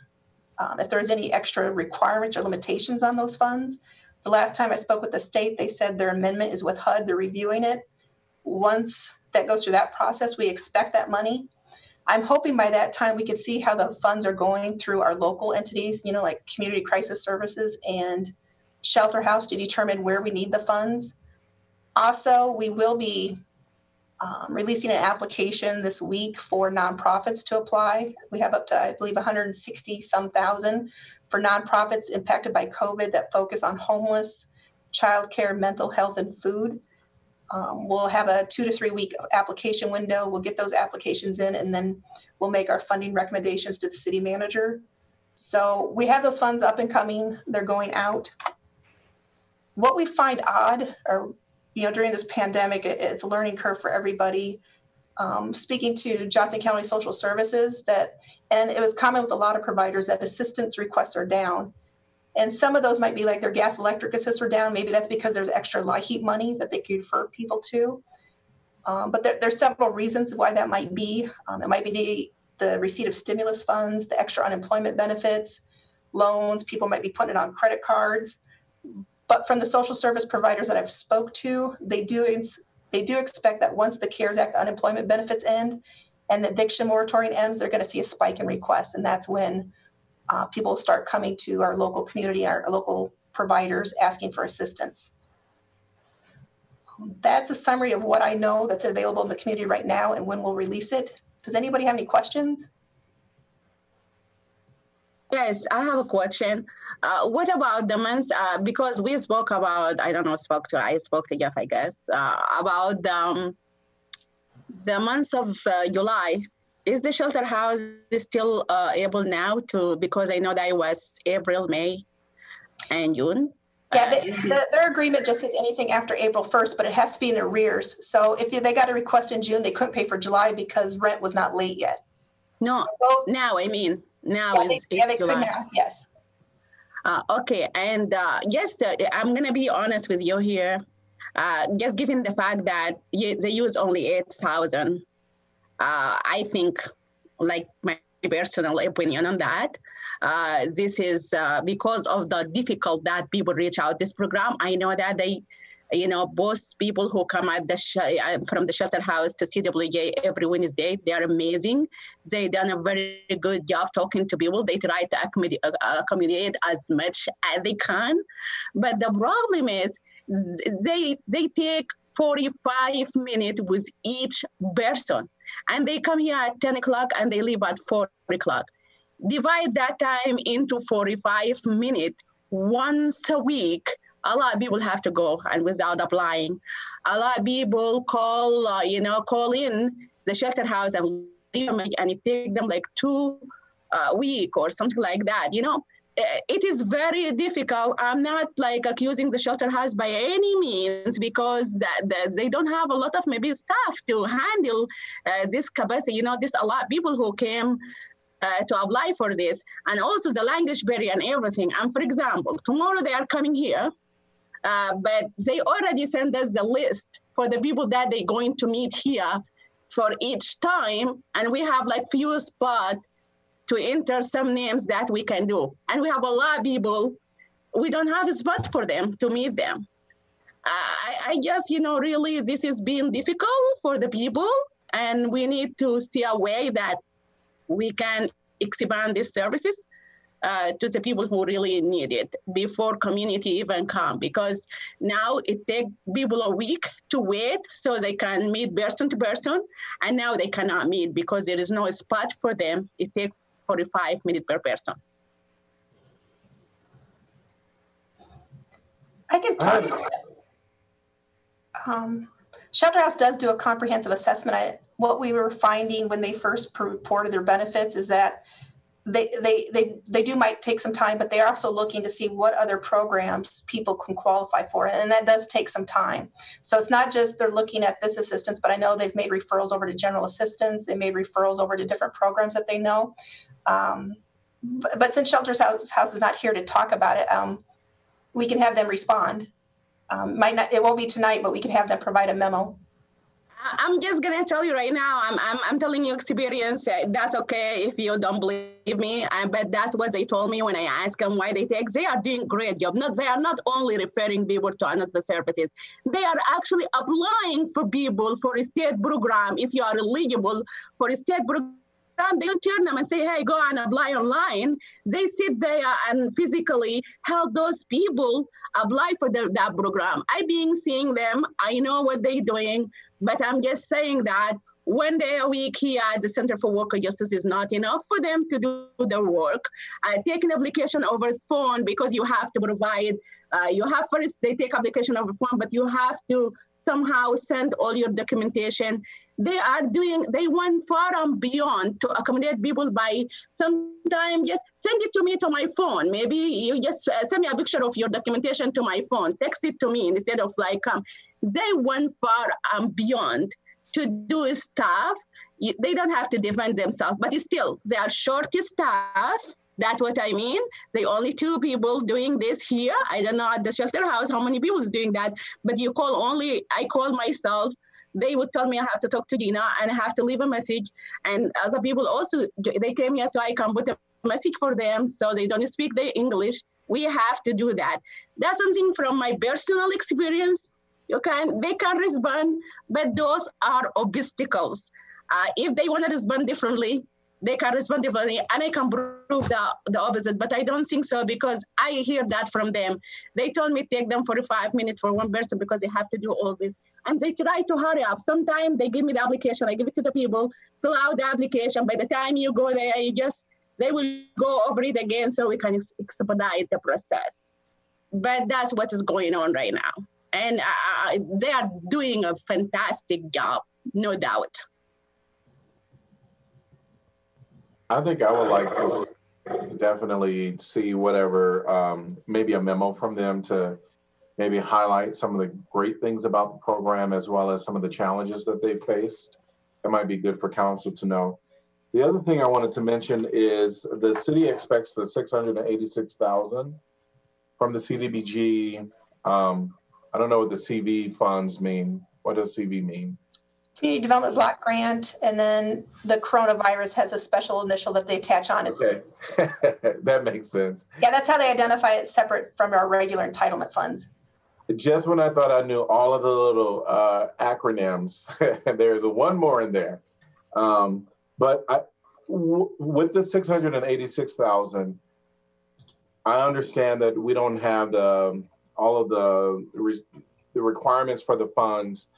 if there's any extra requirements or limitations on those funds. The last time I spoke with the state, they said their amendment is with HUD. They're reviewing it. Once that goes through that process, we expect that money. I'm hoping by that time we could see how the funds are going through our local entities, like Community Crisis Services and Shelter House, to determine where we need the funds. Also, we will be releasing an application this week for nonprofits to apply. We have up to, I believe, 160,000 for nonprofits impacted by COVID that focus on homeless, childcare, mental health, and food. We'll have a 2 to 3 week application window. We'll get those applications in, and then we'll make our funding recommendations to the city manager. So we have those funds up and coming. They're going out. What we find odd, during this pandemic, it's a learning curve for everybody. speaking to Johnson County Social Services and it was common with a lot of providers that assistance requests are down. And some of those might be like their gas electric assists are down. Maybe that's because there's extra LIHEAP money that they could refer people to. But there's several reasons why that might be. It might be the receipt of stimulus funds, the extra unemployment benefits, loans. People might be putting it on credit cards. But from the social service providers that I've spoke to, they do expect that once the CARES Act unemployment benefits end and the eviction moratorium ends, they're going to see a spike in requests. And that's when people start coming to our local community, our local providers asking for assistance. That's a summary of what I know that's available in the community right now and when we'll release it. Does anybody have any questions? Yes, I have a question. What about the months? Because we spoke about, I spoke to Jeff, I guess, about the months of July. Is the shelter house still able now to, because I know that it was April, May, and June? Yeah, their agreement just says anything after April 1st, but it has to be in arrears. So if they got a request in June, they couldn't pay for July because rent was not late yet. No, so now is July. Could now, yes. Okay, and just I'm going to be honest with you here. Just given the fact that they use only 8,000, I think, like my personal opinion on that, this is because of the difficult that people reach out this program. I know that they, both people who come at the from the shelter house to CWJ every Wednesday, they are amazing. They done a very good job talking to people. They try to accommodate as much as they can, but the problem is they take 45 minutes with each person, and they come here at 10 o'clock and they leave at 4 o'clock. Divide that time into 45 minutes once a week. A lot of people have to go and without applying. A lot of people call in the shelter house and leave them, and it takes them like 2 weeks or something like that. It is very difficult. I'm not accusing the shelter house by any means, because that they don't have a lot of maybe staff to handle this capacity. There's a lot of people who came to apply for this, and also the language barrier and everything. And for example, tomorrow they are coming here, but they already sent us the list for the people that they're going to meet here for each time. And we have few spots to enter some names that we can do. And we have a lot of people, we don't have a spot for them to meet them. I guess, really this is being difficult for the people, and we need to see a way that we can expand these services to the people who really need it before community even come, because now it takes people a week to wait so they can meet person to person, and now they cannot meet because there is no spot for them. It takes 45 minutes per person. I can talk about it. Shelter House does do a comprehensive assessment. What we were finding when they first reported their benefits is that they might take some time, but they're also looking to see what other programs people can qualify for. And that does take some time. So it's not just they're looking at this assistance, but I know they've made referrals over to general assistance. They made referrals over to different programs that they know. But since Shelter House is not here to talk about it, we can have them respond. It won't be tonight, but we can have them provide a memo. I'm just gonna tell you right now. I'm telling you experience. That's okay if you don't believe me. But that's what they told me when I asked them why they take. They are doing great job. They are not only referring people to another services. They are actually applying for people for a state program. If you are eligible for a state program, they don't turn them and say, hey, go and apply online. They sit there and physically help those people apply for that program. I've been seeing them. I know what they're doing, but I'm just saying that 1 day a week here at the Center for Worker Justice is not enough for them to do their work. Taking application over phone, because you have to provide, first they take application over phone, but you have to somehow send all your documentation. They went far and beyond to accommodate people by sometimes just send it to me to my phone. Maybe you just send me a picture of your documentation to my phone, text it to me instead of they went far and beyond to do staff. They don't have to defend themselves, but still, they are short staff. That's what I mean. They only two people doing this here. I don't know at the shelter house how many people is doing that, but you call only, I call myself. They would tell me I have to talk to Dina and I have to leave a message. And other people also, they came here so I can put a message for them so they don't speak their English. We have to do that. That's something from my personal experience. They can respond, but those are obstacles. If they want to respond differently, they can respond differently, and I can prove the opposite, but I don't think so because I hear that from them. They told me take them 45 minutes for one person because they have to do all this. And they try to hurry up. Sometimes they give me the application, I give it to the people, fill out the application. By the time you go there, they will go over it again so we can expedite the process. But that's what is going on right now. And they are doing a fantastic job, no doubt. I think I would like to definitely see whatever, maybe a memo from them to maybe highlight some of the great things about the program as well as some of the challenges that they faced. That might be good for council to know. The other thing I wanted to mention is the city expects the $686,000 from the CDBG. I don't know what the CV funds mean. What does CV mean? Community Development Block Grant, and then the coronavirus has a special initial that they attach on it. Okay, that makes sense. Yeah, that's how they identify it separate from our regular entitlement funds. Just when I thought I knew all of the little acronyms, there's one more in there. But with the $686,000, I understand that we don't have all of the requirements for the funds.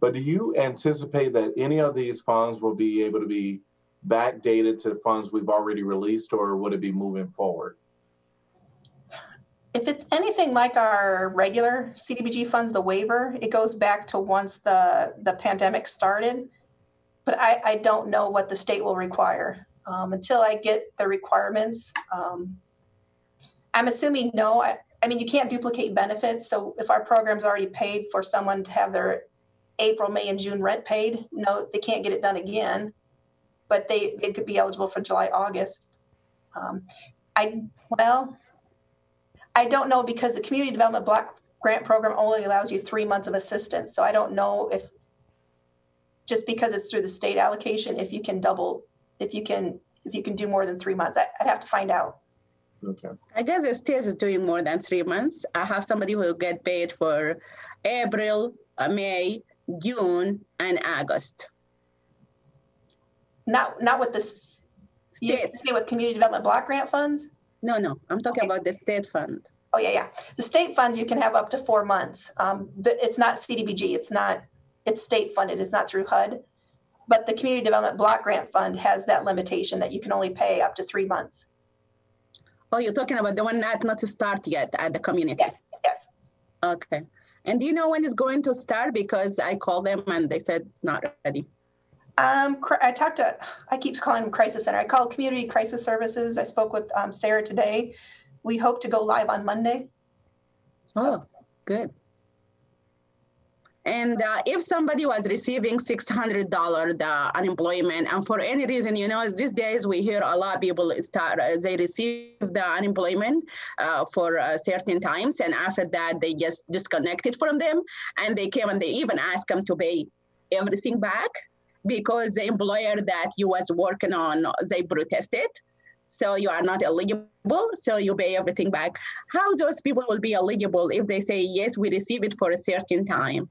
But do you anticipate that any of these funds will be able to be backdated to funds we've already released, or would it be moving forward? If it's anything like our regular CDBG funds, the waiver, it goes back to once the pandemic started. But I don't know what the state will require until I get the requirements. I'm assuming no. I mean, you can't duplicate benefits. So if our program's already paid for someone to have their April, May, and June rent paid, no, they can't get it done again, but they could be eligible for July, August. I don't know because the Community Development Block Grant Program only allows you 3 months of assistance. So I don't know if, just because it's through the state allocation, if you can double, if you can do more than 3 months, I'd have to find out. Okay. I guess the state is doing more than 3 months. I have somebody who will get paid for April, May, June, and August. Not with the state, with Community Development Block Grant funds? No, I'm talking about the state fund. Oh, yeah. The state funds, you can have up to 4 months. It's not CDBG. It's state funded. It's not through HUD. But the Community Development Block Grant Fund has that limitation that you can only pay up to 3 months. Oh, you're talking about the one not to start yet at the community? Yes. Okay. And do you know when it's going to start? Because I called them and they said not ready. I keep calling them Crisis Center. I called Community Crisis Services. I spoke with Sarah today. We hope to go live on Monday. So. Oh, good. And if somebody was receiving $600 the unemployment, and for any reason, these days we hear a lot of people they receive the unemployment for certain times, and after that they just disconnected from them, and they came and they even asked them to pay everything back because the employer that you was working on, they protested. So you are not eligible, so you pay everything back. How those people will be eligible if they say, yes, we receive it for a certain time?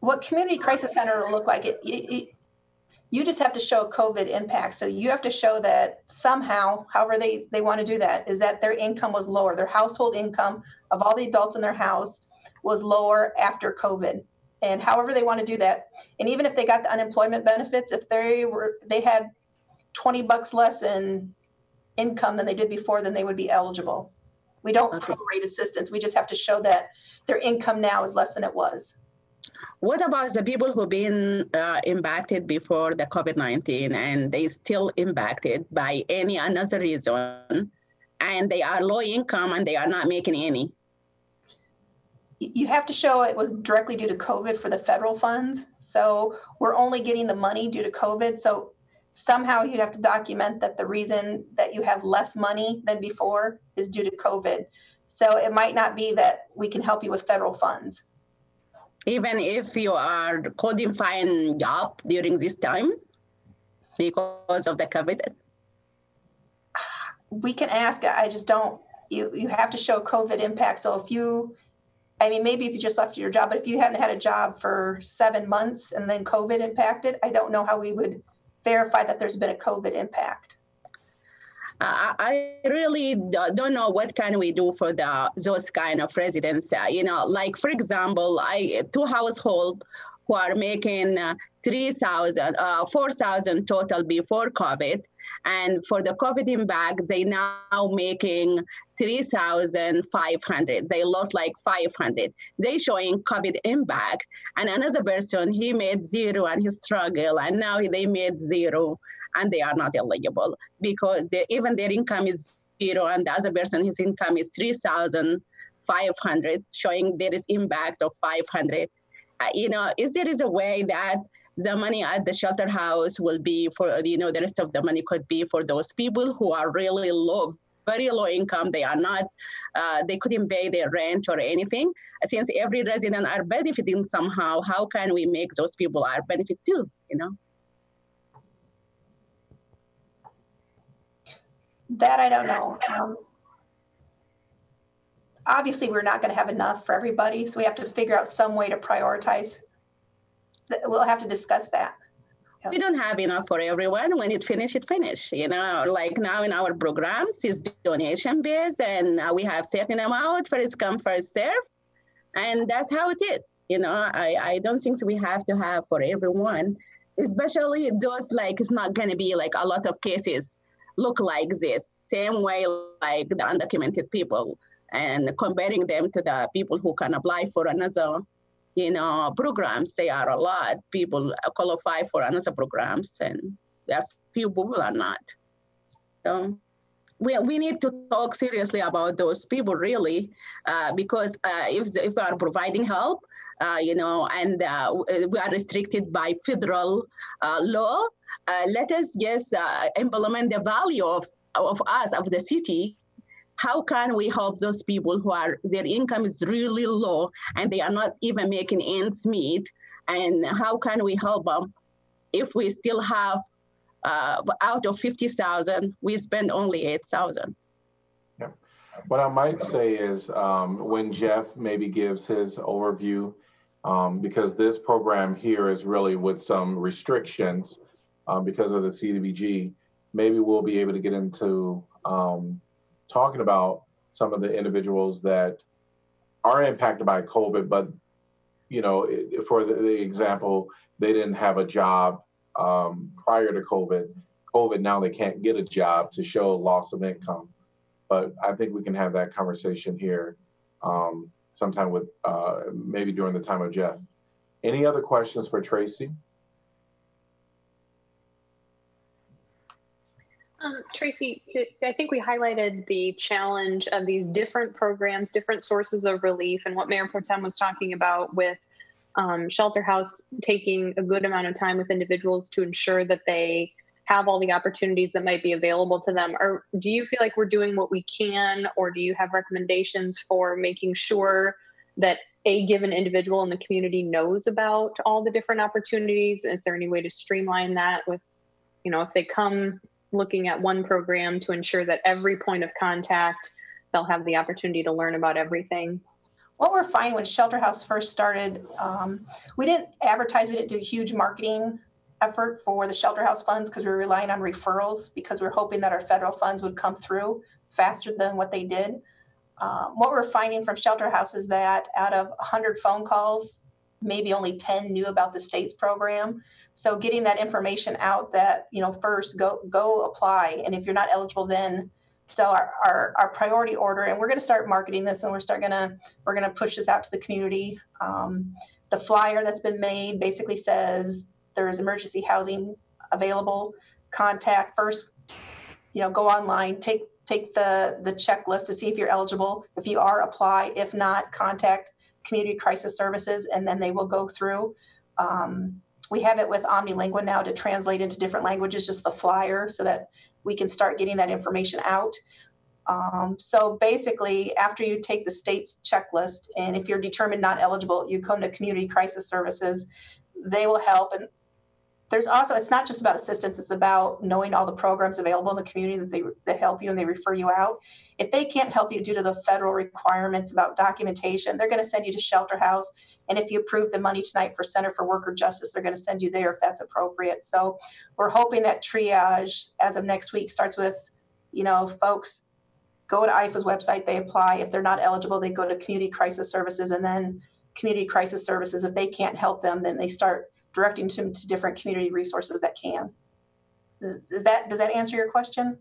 What Community Crisis Center will look like, you just have to show COVID impact. So you have to show that somehow, however they want to do that, is that their income was lower. Their household income of all the adults in their house was lower after COVID. And however they want to do that, and even if they got the unemployment benefits, if they had $20 less in income than they did before, then they would be eligible. We don't prorate assistance. We just have to show that their income now is less than it was. What about the people who have been impacted before the COVID-19 and they still impacted by any another reason and they are low income and they are not making any? you have to show it was directly due to COVID for the federal funds. So we're only getting the money due to COVID. So somehow you'd have to document that the reason that you have less money than before is due to COVID. So it might not be that we can help you with federal funds. Even if you are codifying job during this time because of the COVID? We can ask. I just don't. You have to show COVID impact. So if you, I mean, maybe if you just left your job, but if you haven't had a job for 7 months and then COVID impacted, I don't know how we would verify that there's been a COVID impact. I really don't know what can we do for those kind of residents. Like, for example, two households who are making $4,000 total before COVID. And for the COVID impact, they now making $3,500. They lost like $500. They showing COVID impact. And another person, he made zero and he struggled. And now they made zero and they are not eligible because even their income is zero and the other person, his income is $3,500, showing there is impact of $500. Is there is a way that the money at the shelter house will be for, the rest of the money could be for those people who are really low, very low income. They are not, they couldn't pay their rent or anything. Since every resident are benefiting somehow, how can we make those people are benefit too, That I don't know. Obviously, we're not going to have enough for everybody, so we have to figure out some way to prioritize. We'll have to discuss that. We don't have enough for everyone. When it finishes. Like now in our programs, it's donation-based, and we have certain amount, first come, first serve, and that's how it is. I don't think we have to have for everyone, especially those like it's not going to be like a lot of cases look like this, same way like the undocumented people, and comparing them to the people who can apply for another, programs. They are a lot. People qualify for another programs, and there are few people are not. So we need to talk seriously about those people, really, because if we are providing help, and we are restricted by federal law, let us just implement the value of us, of the city. How can we help those people who are, their income is really low and they are not even making ends meet? And how can we help them if we still have, out of 50,000, we spend only 8,000? Yeah. What I might say is when Jeff maybe gives his overview, because this program here is really with some restrictions because of the CDBG, maybe we'll be able to get into talking about some of the individuals that are impacted by COVID, but, for the example, they didn't have a job prior to COVID, now they can't get a job to show loss of income. But I think we can have that conversation here sometime with maybe during the time of Jeff. Any other questions for Tracy? Tracy, I think we highlighted the challenge of these different programs, different sources of relief, and what Mayor Pro Tem was talking about with Shelter House taking a good amount of time with individuals to ensure that they have all the opportunities that might be available to them. Or do you feel like we're doing what we can, or do you have recommendations for making sure that a given individual in the community knows about all the different opportunities? Is there any way to streamline that with, if they come looking at one program to ensure that every point of contact, they'll have the opportunity to learn about everything? What we're finding when Shelter House first started, we didn't advertise, we didn't do a huge marketing effort for the Shelter House funds because we were relying on referrals because we were hoping that our federal funds would come through faster than what they did. What we're finding from Shelter House is that out of 100 phone calls, maybe only 10 knew about the state's program. So getting that information out that, first go apply. And if you're not eligible, then so our priority order, and we're going to start marketing this and we're going to push this out to the community. The flyer that's been made basically says there is emergency housing available. Contact first, go online, take the checklist to see if you're eligible. If you are, apply. If not, contact Community Crisis Services, and then they will go through. We have it with Omnilingua now to translate into different languages, just the flyer, so that we can start getting that information out. So basically, after you take the state's checklist, and if you're determined not eligible, you come to Community Crisis Services. They will help. And there's also, it's not just about assistance, it's about knowing all the programs available in the community that help you and they refer you out. If they can't help you due to the federal requirements about documentation, they're going to send you to Shelter House. And if you approve the money tonight for Center for Worker Justice, they're going to send you there if that's appropriate. So we're hoping that triage as of next week starts with, you know, folks go to IFA's website, they apply. If they're not eligible, they go to Community Crisis Services, and then Community Crisis Services, if they can't help them, then they start directing them to different community resources that can. Does that answer your question?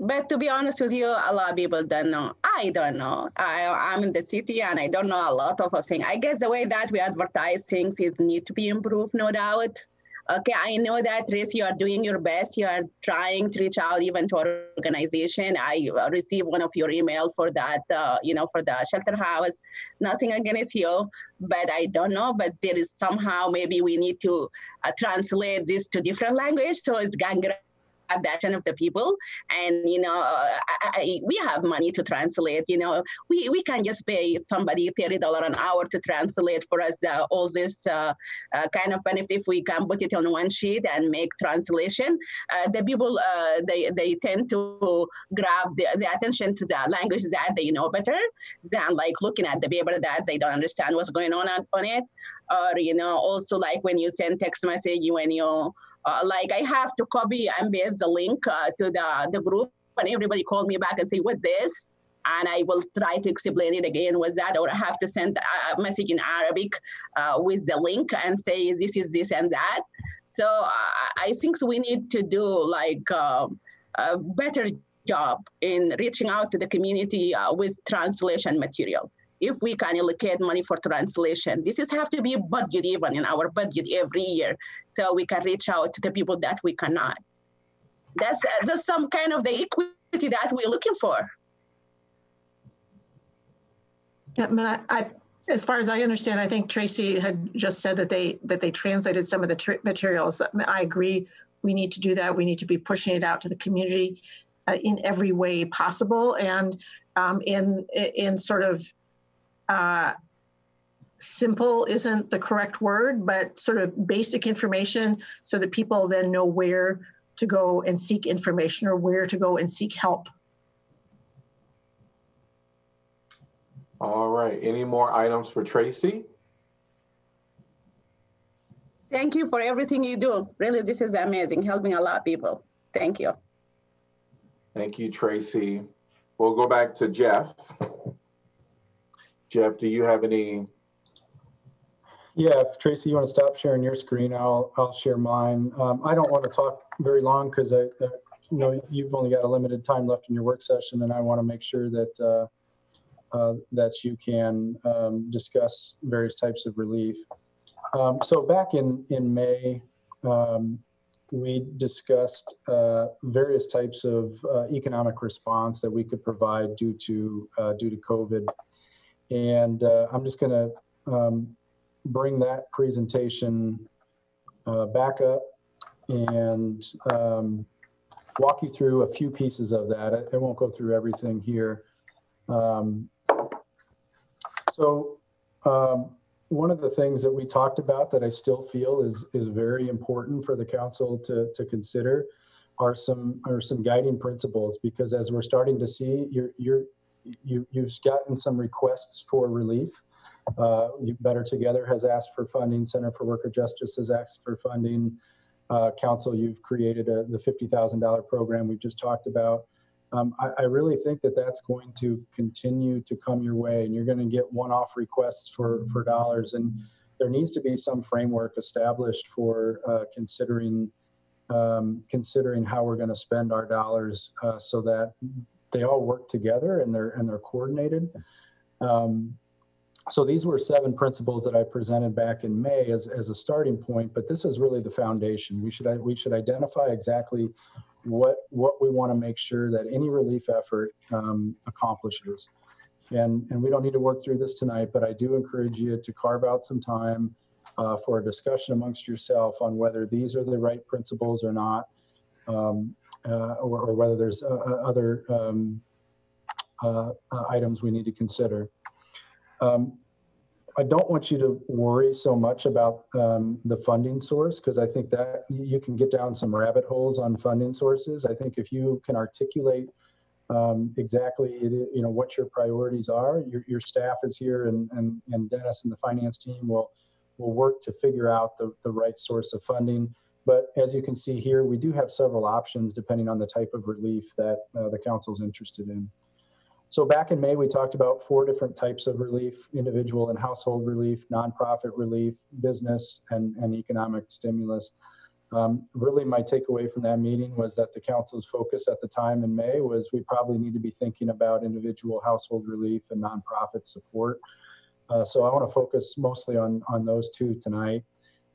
But to be honest with you, a lot of people don't know. I don't know. I'm in the city and I don't know a lot of things. I guess the way that we advertise things is need to be improved, no doubt. Okay, I know that, Tracy, you are doing your best. You are trying to reach out even to our organization. I received one of your email for that, for the Shelter House. Nothing against you, but I don't know. But there is somehow maybe we need to translate this to different language so it can get attention of the people. And, we have money to translate. We can just pay somebody $30 an hour to translate for us all this kind of benefit. If we can put it on one sheet and make translation, the people, they tend to grab the attention to the language that they know better than like looking at the paper that they don't understand what's going on it. Or, also like when you send text message, when you I have to copy and paste the link to the group, and everybody called me back and say, what's this? And I will try to explain it again, what's that? Or I have to send a message in Arabic with the link and say, this is this and that. So I think we need to do a better job in reaching out to the community with translation material. If we can allocate money for translation, this is have to be budget even in our budget every year, so we can reach out to the people that we cannot. That's some kind of the equity that we're looking for. Yeah, I as far as I understand, I think Tracy had just said that they translated some of the materials. I agree. We need to do that. We need to be pushing it out to the community in every way possible, and in sort of. Simple isn't the correct word, but sort of basic information so that people then know where to go and seek information or where to go and seek help. All right. Any more items for Tracy? Thank you for everything you do. Really, this is amazing, helping a lot of people. Thank you. Thank you, Tracy. We'll go back to Jeff. Jeff, do you have any? Yeah, if Tracy, you want to stop sharing your screen, I'll share mine. I don't want to talk very long because I know you've only got a limited time left in your work session, and I want to make sure that that you can discuss various types of relief. So back in May, we discussed various types of economic response that we could provide due to COVID. And I'm just going to bring that presentation back up and walk you through a few pieces of that. I won't go through everything here. One of the things that we talked about that I still feel is very important for the council to consider are some guiding principles, because as we're starting to see, you've gotten some requests for relief. Better Together has asked for funding. Center for Worker Justice has asked for funding. Council, you've created the $50,000 program we've just talked about. I really think that's going to continue to come your way, and you're going to get one-off requests for dollars. And there needs to be some framework established for considering how we're going to spend our dollars so that they all work together and they're coordinated. So these were 7 principles that I presented back in May as a starting point, but this is really the foundation. We should identify exactly what we want to make sure that any relief effort accomplishes. And we don't need to work through this tonight, but I do encourage you to carve out some time for a discussion amongst yourself on whether these are the right principles or not, or whether there's other items we need to consider. I don't want you to worry so much about the funding source, because I think that you can get down some rabbit holes on funding sources. I think if you can articulate exactly what your priorities are, your staff is here, and Dennis and the finance team will work to figure out the right source of funding. But as you can see here, we do have several options depending on the type of relief that the council's interested in. So back in May, we talked about 4 different types of relief: individual and household relief, nonprofit relief, business, and economic stimulus. Really, my takeaway from that meeting was that the council's focus at the time in May was we probably need to be thinking about individual household relief and nonprofit support. So I want to focus mostly on those 2 tonight.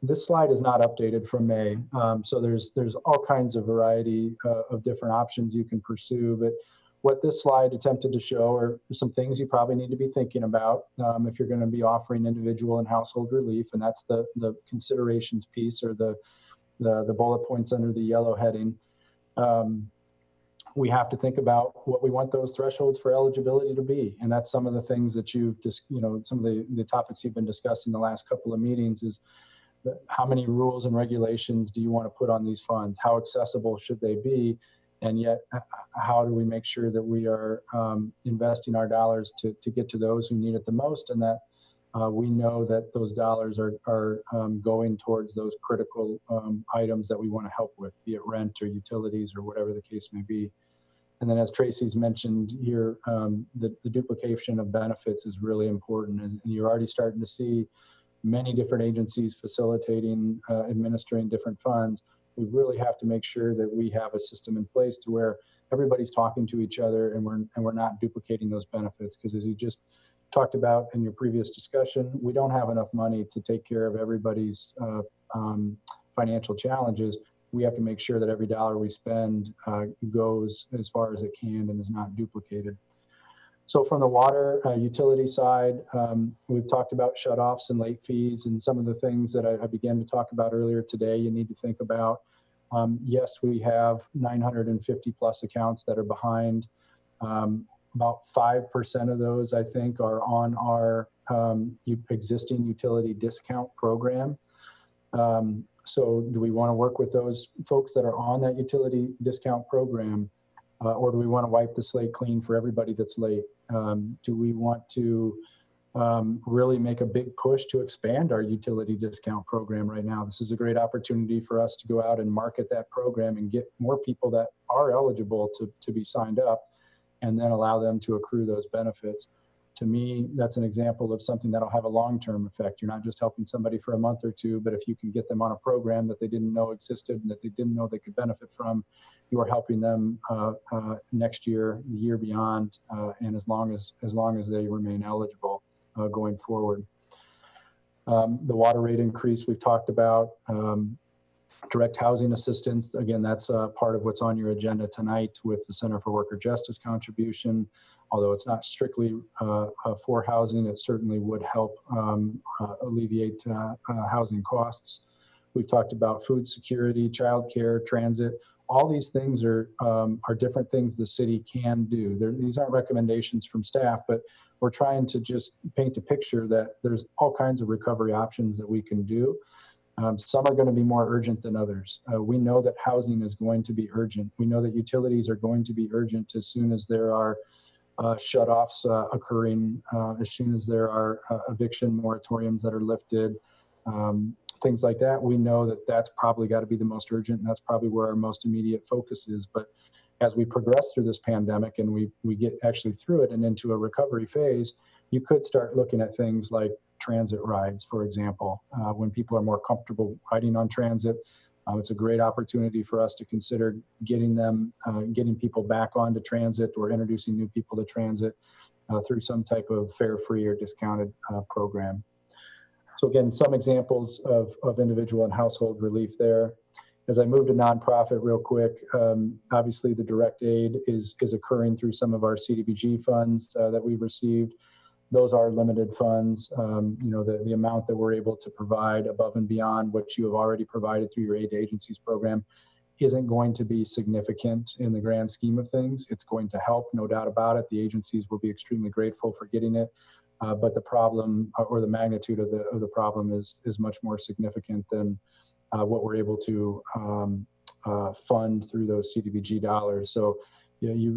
This slide is not updated from May, so there's all kinds of variety of different options you can pursue. But what this slide attempted to show are some things you probably need to be thinking about if you're going to be offering individual and household relief, and that's the considerations piece, or the bullet points under the yellow heading. We have to think about what we want those thresholds for eligibility to be, and that's some of the things that you've just, some of the topics you've been discussing the last couple of meetings is, how many rules and regulations do you want to put on these funds? How accessible should they be? And yet, how do we make sure that we are investing our dollars to get to those who need it the most, and that we know that those dollars are going towards those critical items that we want to help with, be it rent or utilities or whatever the case may be. And then, as Tracy's mentioned here, the duplication of benefits is really important, and you're already starting to see many different agencies facilitating, administering different funds. We really have to make sure that we have a system in place to where everybody's talking to each other, and we're not duplicating those benefits, because as you just talked about in your previous discussion, we don't have enough money to take care of everybody's financial challenges. We have to make sure that every dollar we spend goes as far as it can and is not duplicated. So from the water utility side, we've talked about shutoffs and late fees and some of the things that I began to talk about earlier today you need to think about. Yes, we have 950 plus accounts that are behind. About 5% of those, I think, are on our existing utility discount program. So do we want to work with those folks that are on that utility discount program? Or do we want to wipe the slate clean for everybody that's late? Do we want to really make a big push to expand our utility discount program right now? This is a great opportunity for us to go out and market that program and get more people that are eligible to be signed up, and then allow them to accrue those benefits. To me, that's an example of something that'll have a long-term effect. You're not just helping somebody for a month or 2, but if you can get them on a program that they didn't know existed and that they didn't know they could benefit from, you are helping them next year, the year beyond, and as long as they remain eligible going forward. The water rate increase we've talked about, direct housing assistance. Again, that's part of what's on your agenda tonight with the Center for Worker Justice contribution. Although it's not strictly for housing, it certainly would help alleviate housing costs. We've talked about food security, childcare, transit. All these things are different things the city can do. These aren't recommendations from staff, but we're trying to just paint a picture that there's all kinds of recovery options that we can do. Some are going to be more urgent than others. We know that housing is going to be urgent. We know that utilities are going to be urgent as soon as there are shutoffs occurring, as soon as there are eviction moratoriums that are lifted, things like that. We know that that's probably got to be the most urgent, and that's probably where our most immediate focus is. But as we progress through this pandemic and we get actually through it and into a recovery phase, you could start looking at things like transit rides, for example. When people are more comfortable riding on transit, it's a great opportunity for us to consider getting people back onto transit or introducing new people to transit through some type of fare free or discounted program. So again, some examples of individual and household relief there. as I move to nonprofit real quick, obviously the direct aid is occurring through some of our CDBG funds that we received. Those are limited funds. You know, the amount that we're able to provide above and beyond what you have already provided through your aid agencies program isn't going to be significant in the grand scheme of things. It's going to help, no doubt about it. The agencies will be extremely grateful for getting it. But the problem or the magnitude of the problem is much more significant than what we're able to fund through those CDBG dollars. So yeah,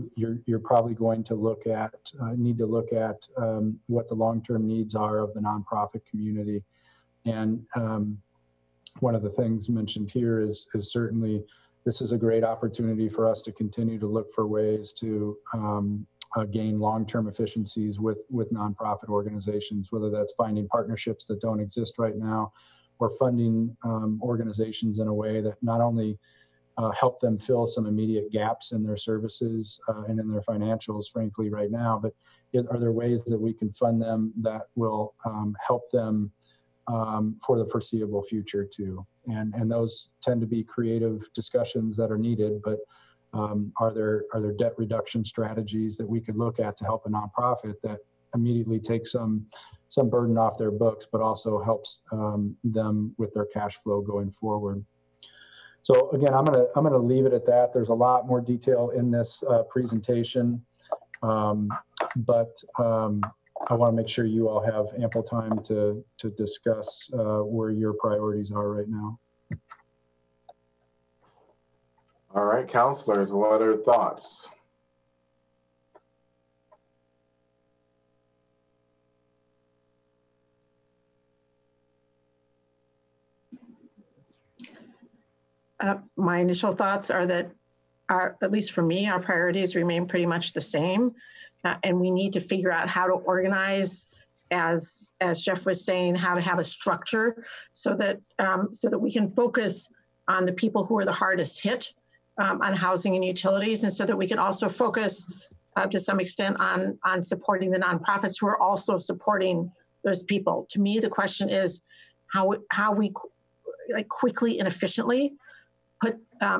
you're probably going to look at need to look at what the long-term needs are of the nonprofit community. And one of the things mentioned here is certainly this is a great opportunity for us to continue to look for ways to gain long-term efficiencies with nonprofit organizations, whether that's finding partnerships that don't exist right now or funding organizations in a way that not only help them fill some immediate gaps in their services and in their financials, frankly, right now, but are there ways that we can fund them that will help them for the foreseeable future too? And those tend to be creative discussions that are needed, but Are there debt reduction strategies that we could look at to help a nonprofit that immediately takes some burden off their books, but also helps them with their cash flow going forward? So again, I'm gonna leave it at that. There's a lot more detail in this presentation, but I want to make sure you all have ample time to discuss where your priorities are right now. All right, counselors, what are thoughts? My initial thoughts are that, at least for me, our priorities remain pretty much the same. And we need to figure out how to organize, as Jeff was saying, how to have a structure so that we can focus on the people who are the hardest hit. On housing and utilities, and so that we can also focus to some extent on supporting the nonprofits who are also supporting those people. To me, the question is how we quickly and efficiently put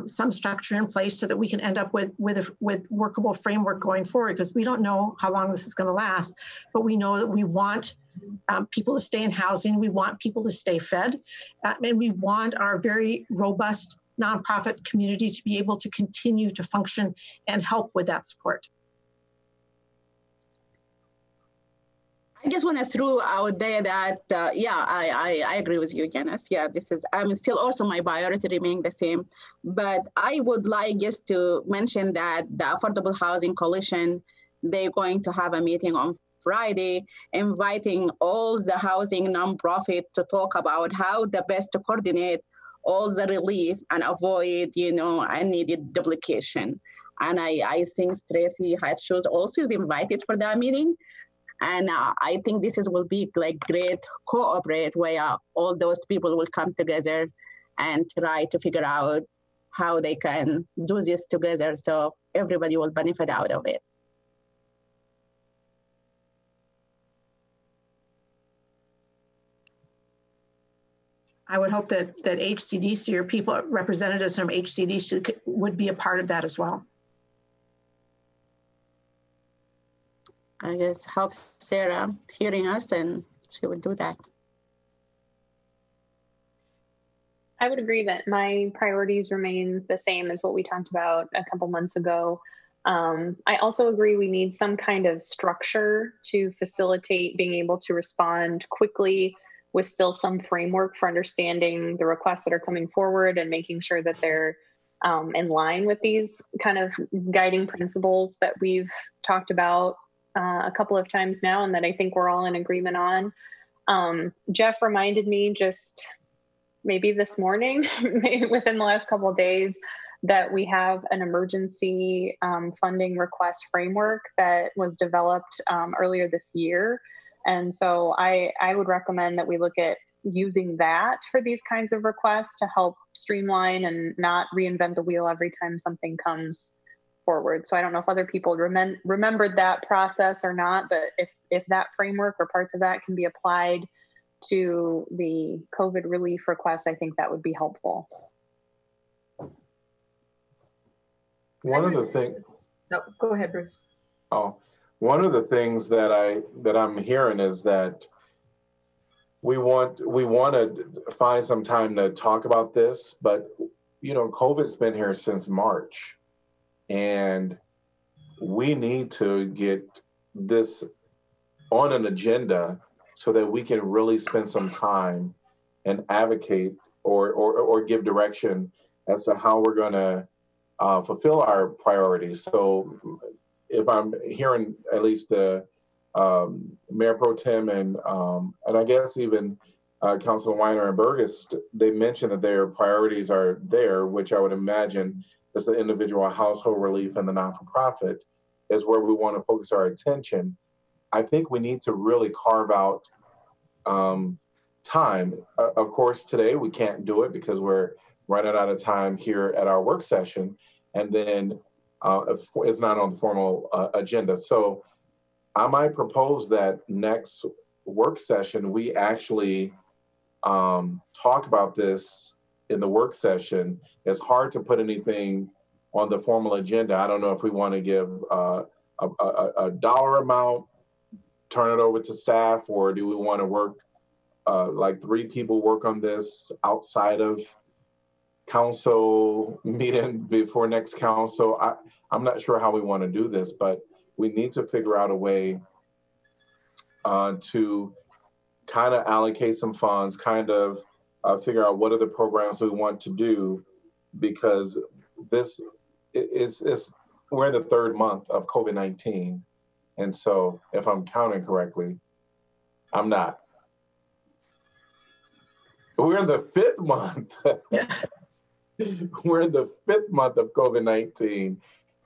some structure in place so that we can end up with workable framework going forward, because we don't know how long this is going to last, but we know that we want people to stay in housing, we want people to stay fed, and we want our very robust nonprofit community to be able to continue to function and help with that support. I just want to throw out there that, I agree with you, Janice. Yeah, I'm still also my priority remain the same, but I would like just to mention that the Affordable Housing Coalition, they're going to have a meeting on Friday, inviting all the housing nonprofit to talk about how the best to coordinate all the relief and avoid, unneeded duplication. And I think Tracy Heitshew also is invited for that meeting. And I think this will be great cooperate where all those people will come together and try to figure out how they can do this together so everybody will benefit out of it. I would hope that HCDC or people, representatives from HCDC would be a part of that as well. I guess help Sarah hearing us, and she would do that. I would agree that my priorities remain the same as what we talked about a couple months ago. I also agree we need some kind of structure to facilitate being able to respond quickly with still some framework for understanding the requests that are coming forward and making sure that they're in line with these kind of guiding principles that we've talked about a couple of times now, and that I think we're all in agreement on. Jeff reminded me just maybe this morning, maybe within the last couple of days, that we have an emergency funding request framework that was developed earlier this year. And so I would recommend that we look at using that for these kinds of requests to help streamline and not reinvent the wheel every time something comes forward. So I don't know if other people remembered that process or not, but if that framework or parts of that can be applied to the COVID relief requests, I think that would be helpful. One of the things. No, go ahead, Bruce. Oh, one of the things that I'm hearing is that we want to find some time to talk about this, but you know, COVID's been here since March, and we need to get this on an agenda so that we can really spend some time and advocate or give direction as to how we're going to fulfill our priorities. So if I'm hearing at least the Mayor Pro Tem and I guess even Councilman Weiner and Burgess, they mentioned that their priorities are there, which I would imagine is the individual household relief and the not-for-profit is where we want to focus our attention. I think we need to really carve out time. Of course, today we can't do it because we're running out of time here at our work session, and then it's not on the formal agenda. So I might propose that next work session, we actually talk about this in the work session. It's hard to put anything on the formal agenda. I don't know if we want to give a dollar amount, turn it over to staff, or do we want to work like three people work on this outside of council meeting before next council. I'm not sure how we want to do this, but we need to figure out a way to kind of allocate some funds, kind of figure out what are the programs we want to do, because this is we're in the third month of COVID-19. And so if I'm counting correctly, I'm not. We're in the fifth month. We're in the fifth month of COVID-19.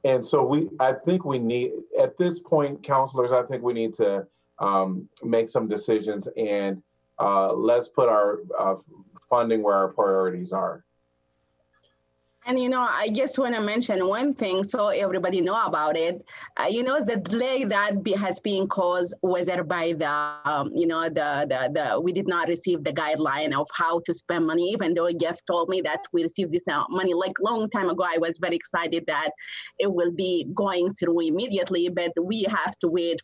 And so I think we need, at this point, counselors, I think we need to make some decisions and let's put our funding where our priorities are. And, you know, I just want to mention one thing so everybody know about it. You know, the delay that has been caused whether by we did not receive the guideline of how to spend money, even though Jeff told me that we received this money like long time ago. I was very excited that it will be going through immediately, but we have to wait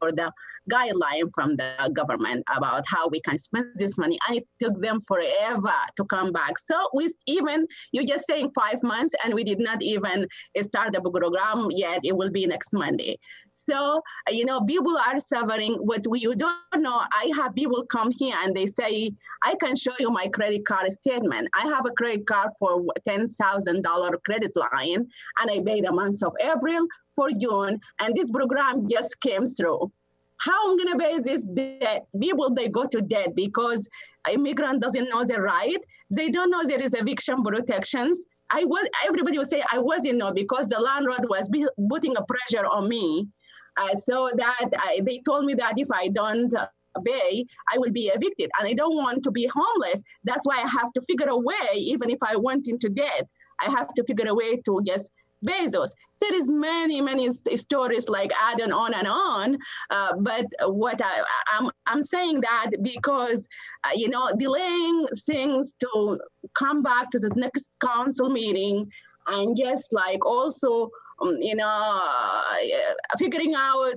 for the guideline from the government about how we can spend this money. And it took them forever to come back. So with even, you're just saying 5 months, and we did not even start the program yet. It will be next Monday. So, you know, people are suffering. What you don't know, I have people come here and they say, I can show you my credit card statement. I have a credit card for $10,000 credit line, and I paid the months of April for June, and this program just came through. How I'm gonna pay this debt? People, they go to debt because immigrant doesn't know the right. They don't know there is eviction protections. Everybody will say I wasn't know because the landlord was putting a pressure on me. So that they told me that if I don't pay, I will be evicted. And I don't want to be homeless. That's why I have to figure a way, even if I went into debt, I have to figure a way to just Bezos. There is many, many stories like add and on and on. But what I'm saying that because, you know, delaying things to come back to the next council meeting and just like also, you know, figuring out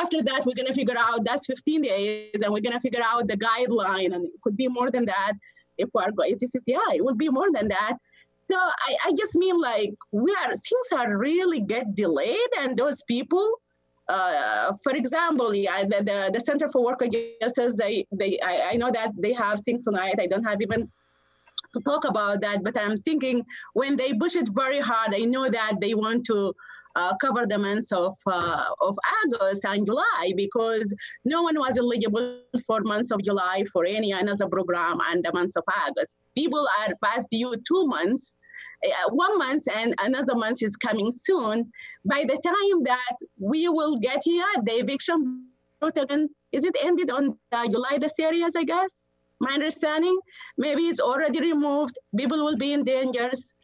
after that, we're going to figure out that's 15 days and we're going to figure out the guideline. And it could be more than that. If we're going to say, yeah, it will be more than that. So I just mean like things are really get delayed, and those people, for example, yeah, the Center for Worker Justice, I know that they have things tonight. I don't have even to talk about that, but I'm thinking when they push it very hard, I know that they want to cover the months of August and July because no one was eligible for months of July for any another program and the months of August. People are past due 2 months, 1 month and another month is coming soon. By the time that we will get here, the eviction protection, is it ended on July the 30th, I guess? My understanding, maybe it's already removed. People will be in dangers.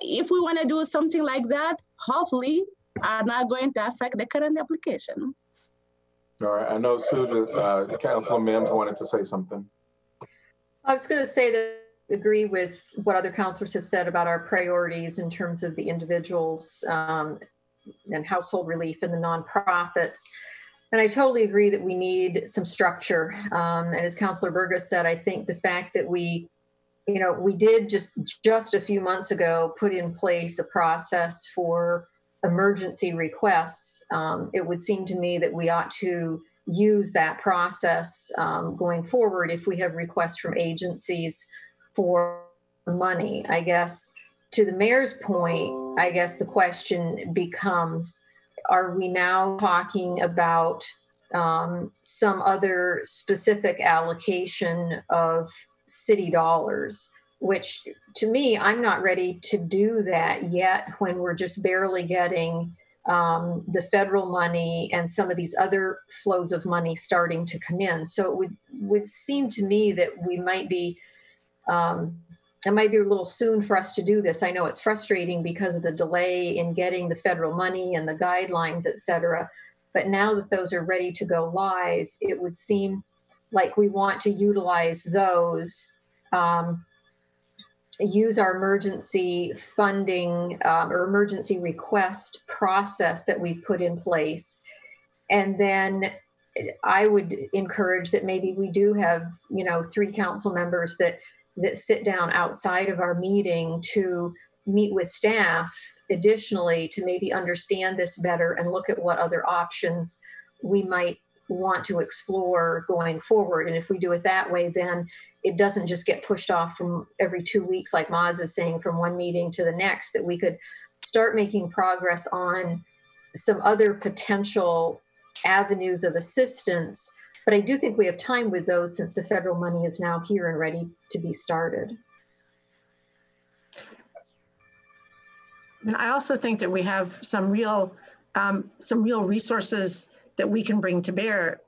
If we want to do something like that, hopefully are not going to affect the current applications. All right. I know Sue, Councilman Mims wanted to say something. I was going to say that agree with what other counselors have said about our priorities in terms of the individuals and household relief and the nonprofits. And I totally agree that we need some structure. And as Councilor Burgess said, I think the fact that we did just a few months ago put in place a process for emergency requests, it would seem to me that we ought to use that process going forward if we have requests from agencies for money. I guess to the mayor's point, I guess the question becomes, are we now talking about some other specific allocation of city dollars, which to me, I'm not ready to do that yet when we're just barely getting the federal money and some of these other flows of money starting to come in. So it would seem to me that we might be, it might be a little soon for us to do this. I know it's frustrating because of the delay in getting the federal money and the guidelines, et cetera. But now that those are ready to go live, it would seem like we want to utilize those, use our emergency funding or emergency request process that we've put in place. And then I would encourage that maybe we do have, 3 council members that sit down outside of our meeting to meet with staff additionally to maybe understand this better and look at what other options we might want to explore going forward. And if we do it that way, then it doesn't just get pushed off from every 2 weeks, like Maz is saying, from one meeting to the next, that we could start making progress on some other potential avenues of assistance. But I do think we have time with those since the federal money is now here and ready to be started. And I also think that we have some real resources that we can bring to bear.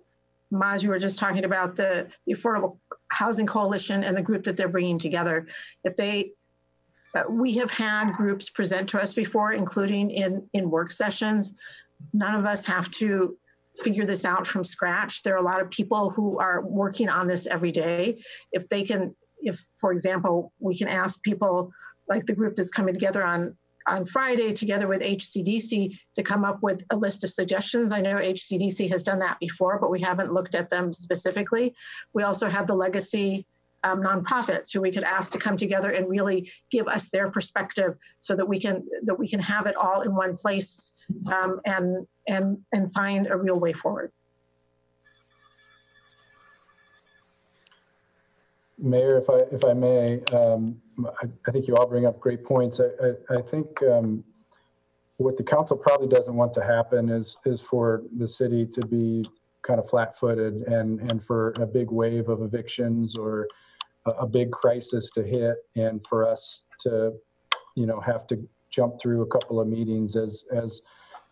Maz, you were just talking about the Affordable Housing Coalition and the group that they're bringing together. We have had groups present to us before, including in work sessions. None of us have to figure this out from scratch. There are a lot of people who are working on this every day. If for example, we can ask people like the group that's coming together on Friday together with HCDC to come up with a list of suggestions. I know HCDC has done that before, but we haven't looked at them specifically. We also have the legacy nonprofits who we could ask to come together and really give us their perspective so that we can have it all in one place and find a real way forward. Mayor, if I may, I think you all bring up great points. I think what the council probably doesn't want to happen is for the city to be kind of flat-footed and for a big wave of evictions or a big crisis to hit and for us to, have to jump through a couple of meetings as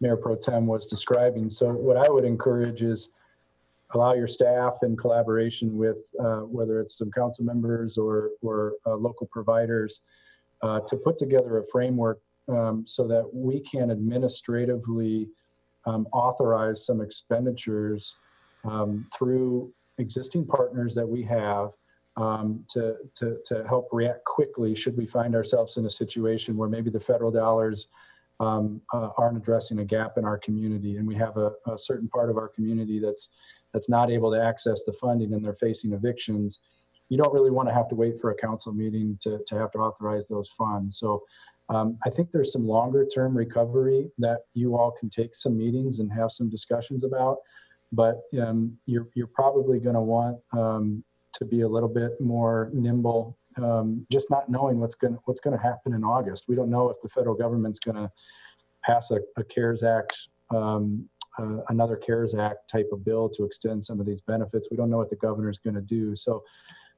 Mayor Pro Tem was describing. So what I would encourage is allow your staff in collaboration with whether it's some council members or local providers to put together a framework so that we can administratively authorize some expenditures through existing partners that we have to help react quickly should we find ourselves in a situation where maybe the federal dollars aren't addressing a gap in our community and we have a certain part of our community that's not able to access the funding and they're facing evictions. You don't really want to have to wait for a council meeting to have to authorize those funds. So I think there's some longer term recovery that you all can take some meetings and have some discussions about, but you're probably going to want to be a little bit more nimble, just not knowing what's going to happen in August. We don't know if the federal government's going to pass a CARES Act another CARES Act type of bill to extend some of these benefits. We don't know what the governor's going to do. So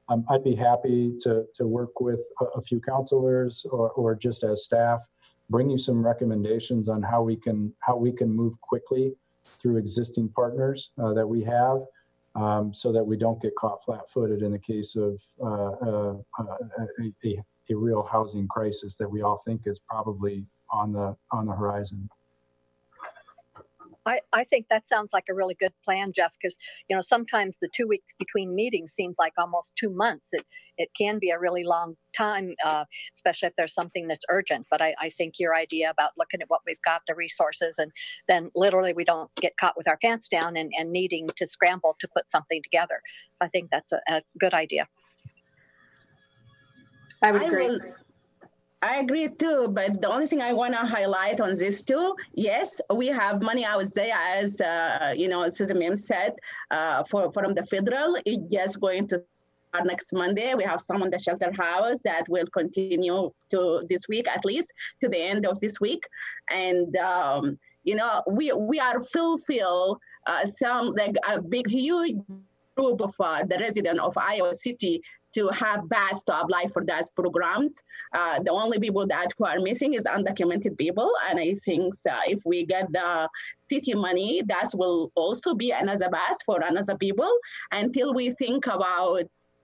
I'd be happy to work with a few counselors or just as staff, bring you some recommendations on how we can move quickly through existing partners that we have so that we don't get caught flat-footed in the case of a real housing crisis that we all think is probably on the horizon. I think that sounds like a really good plan, Jeff, because, you know, sometimes the 2 weeks between meetings seems like almost 2 months. It can be a really long time, especially if there's something that's urgent. But I think your idea about looking at what we've got, the resources, and then literally we don't get caught with our pants down and needing to scramble to put something together. So I think that's a good idea. I would agree. I agree too, but the only thing I want to highlight on this too, yes, we have money out there, as you know, Susan Mim said, from the federal. It's just going to start next Monday. We have some on the shelter house that will continue to this week, at least to the end of this week. And you know, we are fulfill some like a big huge group of the residents of Iowa City to have paths to apply for those programs. The only people that who are missing is undocumented people. And I think if we get the city money, that will also be another path for another people until we think about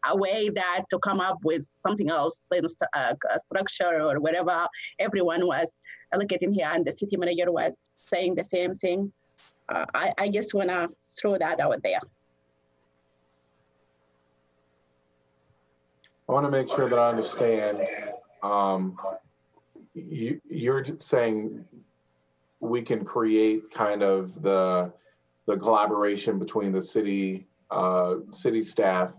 a way that to come up with something else, a structure or whatever. Everyone was allocating here and the city manager was saying the same thing. I just wanna throw that out there. I want to make sure that I understand. You're saying we can create kind of the collaboration between the city staff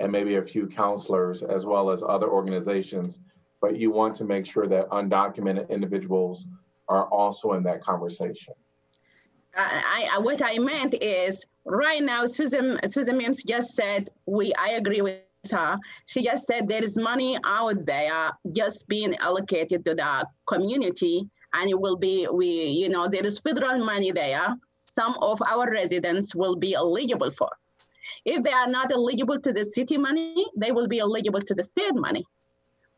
and maybe a few counselors as well as other organizations, but you want to make sure that undocumented individuals are also in that conversation. What I meant is right now, Susan Mims just said, I agree with her. She just said there is money out there just being allocated to the community, and it will be, there is federal money there. Some of our residents will be eligible for. If they are not eligible to the city money, they will be eligible to the state money.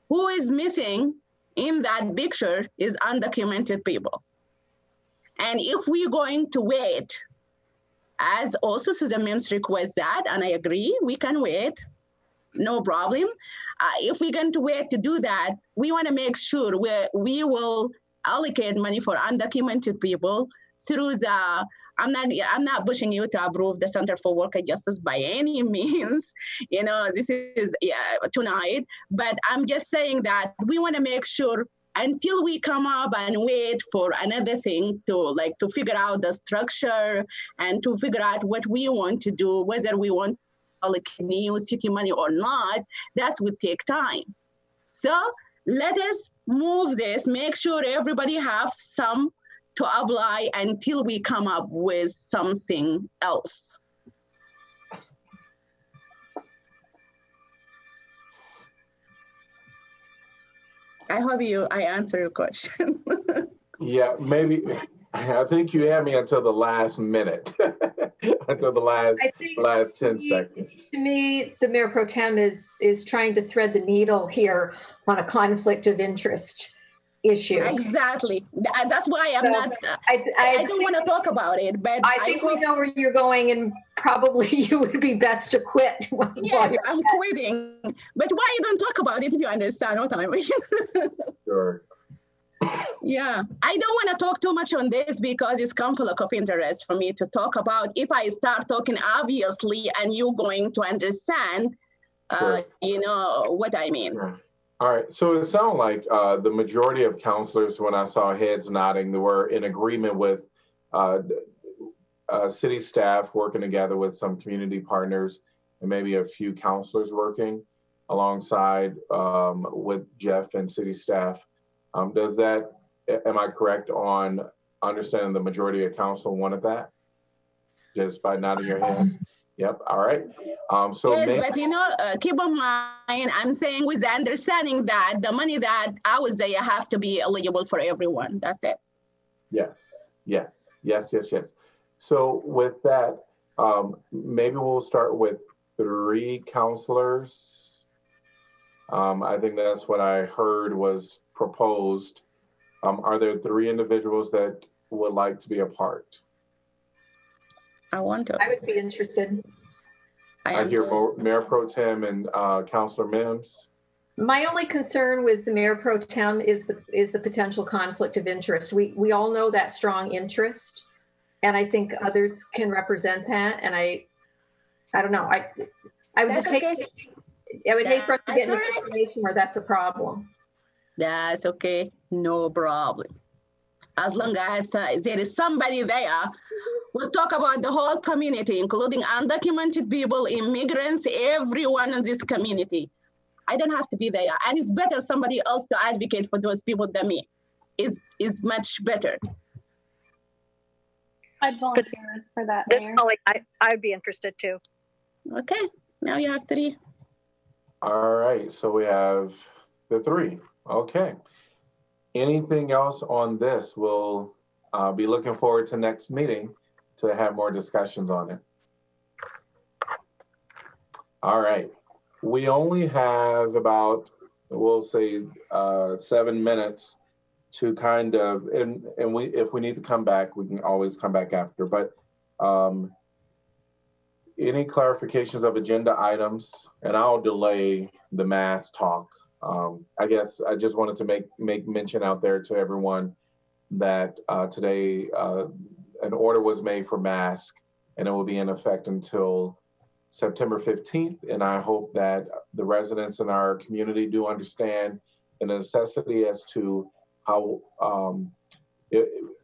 Who is missing in that picture is undocumented people. And if we're going to wait, as also Susan Mims requests that, and I agree, we can wait. No problem. If we're going to wait to do that, we want to make sure we will allocate money for undocumented people through the. I'm not pushing you to approve the Center for Worker Justice by any means. You know, this is tonight. But I'm just saying that we want to make sure until we come up and wait for another thing to figure out the structure and to figure out what we want to do, whether we want new city money or not, that would take time. So let us move this, make sure everybody has some to apply until we come up with something else. I hope I answer your question. Yeah, maybe. I think you had me until the last minute, until the last 10 seconds. To me, the Mayor Pro Tem is trying to thread the needle here on a conflict of interest issue. Exactly. That's why I'm I don't want to talk about it. But I think we know where you're going, and probably you would be best to quit. Yes, I'm quitting. But why you don't talk about it if you understand what I mean? Sure. Yeah, I don't want to talk too much on this because it's conflict of interest for me to talk about. If I start talking, obviously, and you're going to understand, sure. What I mean. Sure. All right. So it sounds like the majority of counselors, when I saw heads nodding, they were in agreement with city staff working together with some community partners and maybe a few counselors working alongside with Jeff and city staff. Am I correct on understanding the majority of council wanted that? Just by nodding your heads? Yep, all right. Yes, but keep in mind, I'm saying with the understanding that the money that I would say have to be eligible for everyone, that's it. Yes. So with that, maybe we'll start with 3 counselors. I think that's what I heard was proposed. Are there 3 individuals that would like to be a part? I would be interested. I hear Mayor Pro Tem and Councilor Mims. My only concern with the Mayor Pro Tem is the potential conflict of interest. We all know that strong interest. And I think others can represent that. And I don't know. I would hate for us to get in a situation where that's a problem. That's okay. No problem. As long as there is somebody there, we'll talk about the whole community, including undocumented people, immigrants, everyone in this community. I don't have to be there. And it's better somebody else to advocate for those people than me. It's much better. I'd volunteer for that. That's all. I'd be interested too. Okay, now you have three. All right, so we have the three. Okay. Anything else on this? We'll be looking forward to next meeting to have more discussions on it. All right. We only have about, we'll say 7 minutes to kind of, and we, if we need to come back, we can always come back after, but any clarifications of agenda items, and I'll delay the mass talk. I guess I just wanted to make mention out there to everyone that today an order was made for masks, and it will be in effect until September 15th. And I hope that the residents in our community do understand the necessity as to how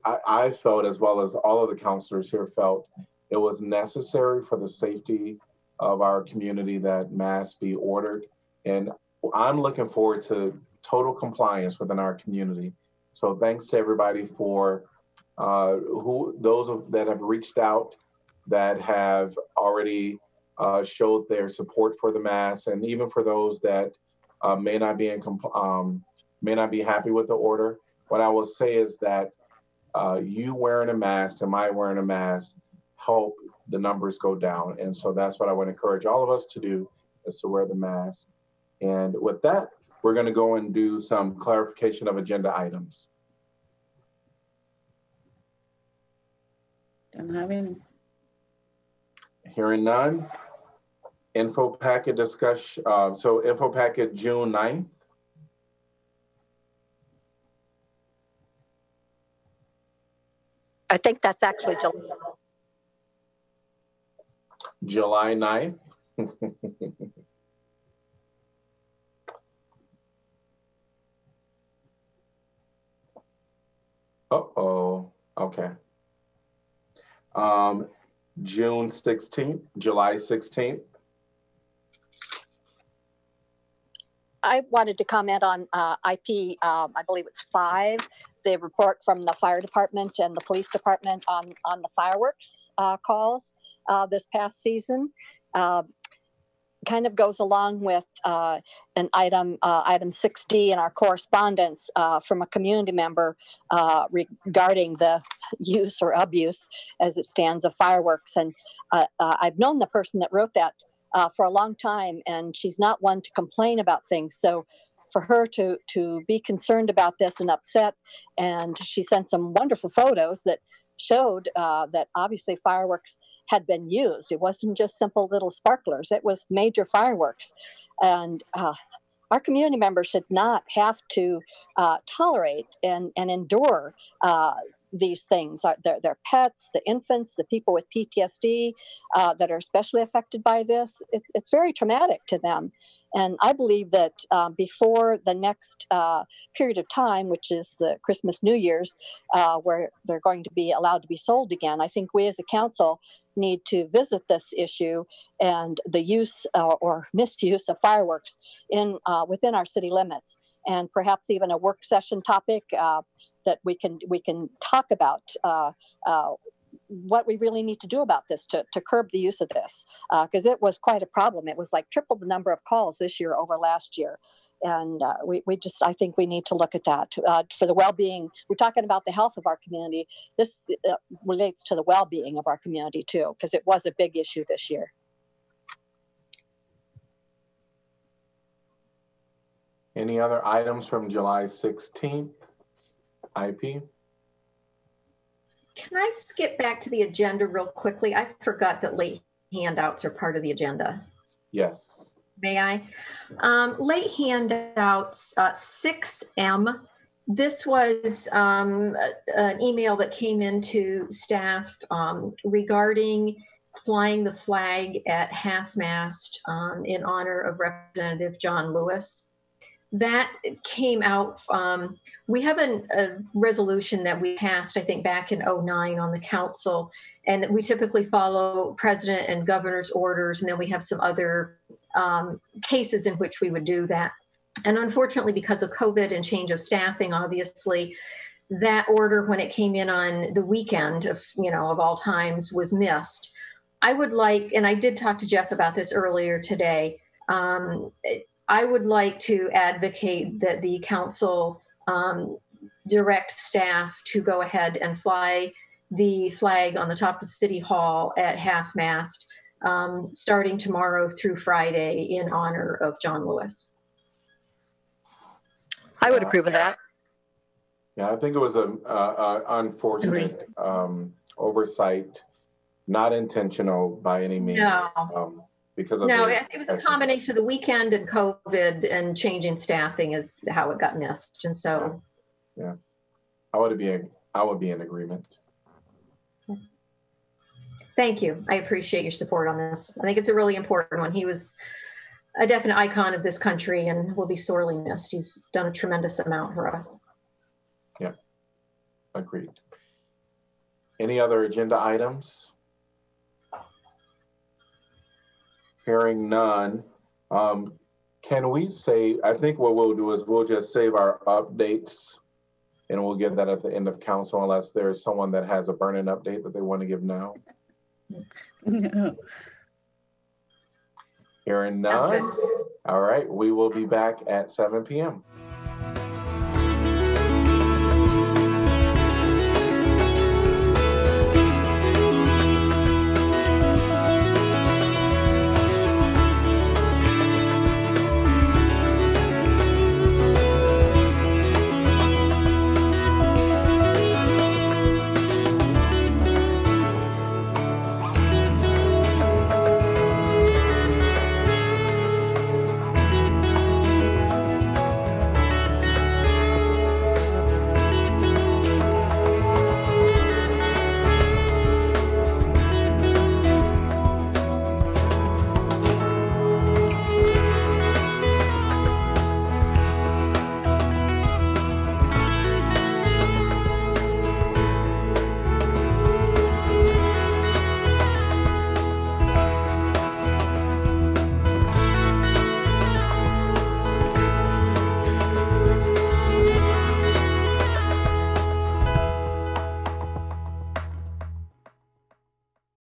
I felt, as well as all of the counselors here felt, it was necessary for the safety of our community that masks be ordered. And I'm looking forward to total compliance within our community. So thanks to everybody for those that have reached out, that have already showed their support for the masks, and even for those that may not be happy with the order. What I will say is that you wearing a mask and my wearing a mask help the numbers go down. And so that's what I would encourage all of us to do, is to wear the mask. And with that, we're going to go and do some clarification of agenda items. Don't have any. Hearing none. Info packet discussion. So info packet June 9th. I think that's actually July 9th. Okay. June 16th, July 16th. I wanted to comment on IP, I believe it's 5, the report from the fire department and the police department on the fireworks calls this past season. Kind of goes along with an item, item 6D in our correspondence from a community member regarding the use or abuse, as it stands, of fireworks. And I've known the person that wrote that for a long time, and she's not one to complain about things. So for her to be concerned about this and upset, and she sent some wonderful photos that showed that obviously fireworks had been used. It wasn't just simple little sparklers. It was major fireworks. And our community members should not have to tolerate and endure these things. Their pets, the infants, the people with PTSD that are especially affected by this, it's very traumatic to them. And I believe that before the next period of time, which is the Christmas, New Year's, where they're going to be allowed to be sold again, I think we as a council need to visit this issue and the use or misuse of fireworks in within our city limits, and perhaps even a work session topic that we can talk about what we really need to do about this to curb the use of this, because it was quite a problem. It was like triple the number of calls this year over last year. And I think we need to look at that for the well-being. We're talking about the health of our community. This relates to the well-being of our community too, because it was a big issue this year. Any other items from July 16th, IP? Can I skip back to the agenda real quickly? I forgot that late handouts are part of the agenda. Yes. May I? Late handouts 6M This was an email that came into staff regarding flying the flag at half-mast in honor of Representative John Lewis. That came out, we have a resolution that we passed, I think, back in 2009 on the council, and we typically follow president and governor's orders, and then we have some other cases in which we would do that. And unfortunately, because of COVID and change of staffing, obviously, that order, when it came in on the weekend of all times, was missed. I would like, and I did talk to Jeff about this earlier today, I would like to advocate that the council direct staff to go ahead and fly the flag on the top of City Hall at half-mast starting tomorrow through Friday in honor of John Lewis. I would approve of that. Yeah, I think it was an unfortunate oversight, not intentional by any means. It was a combination of the weekend and COVID and changing staffing is how it got missed, and so. Yeah. I would be in agreement. Thank you. I appreciate your support on this. I think it's a really important one. He was a definite icon of this country and will be sorely missed. He's done a tremendous amount for us. Yeah, agreed. Any other agenda items? Hearing none, can we say, I think what we'll do is we'll just save our updates and we'll give that at the end of council unless there's someone that has a burning update that they want to give now. No. Hearing none. All right, we will be back at 7 p.m.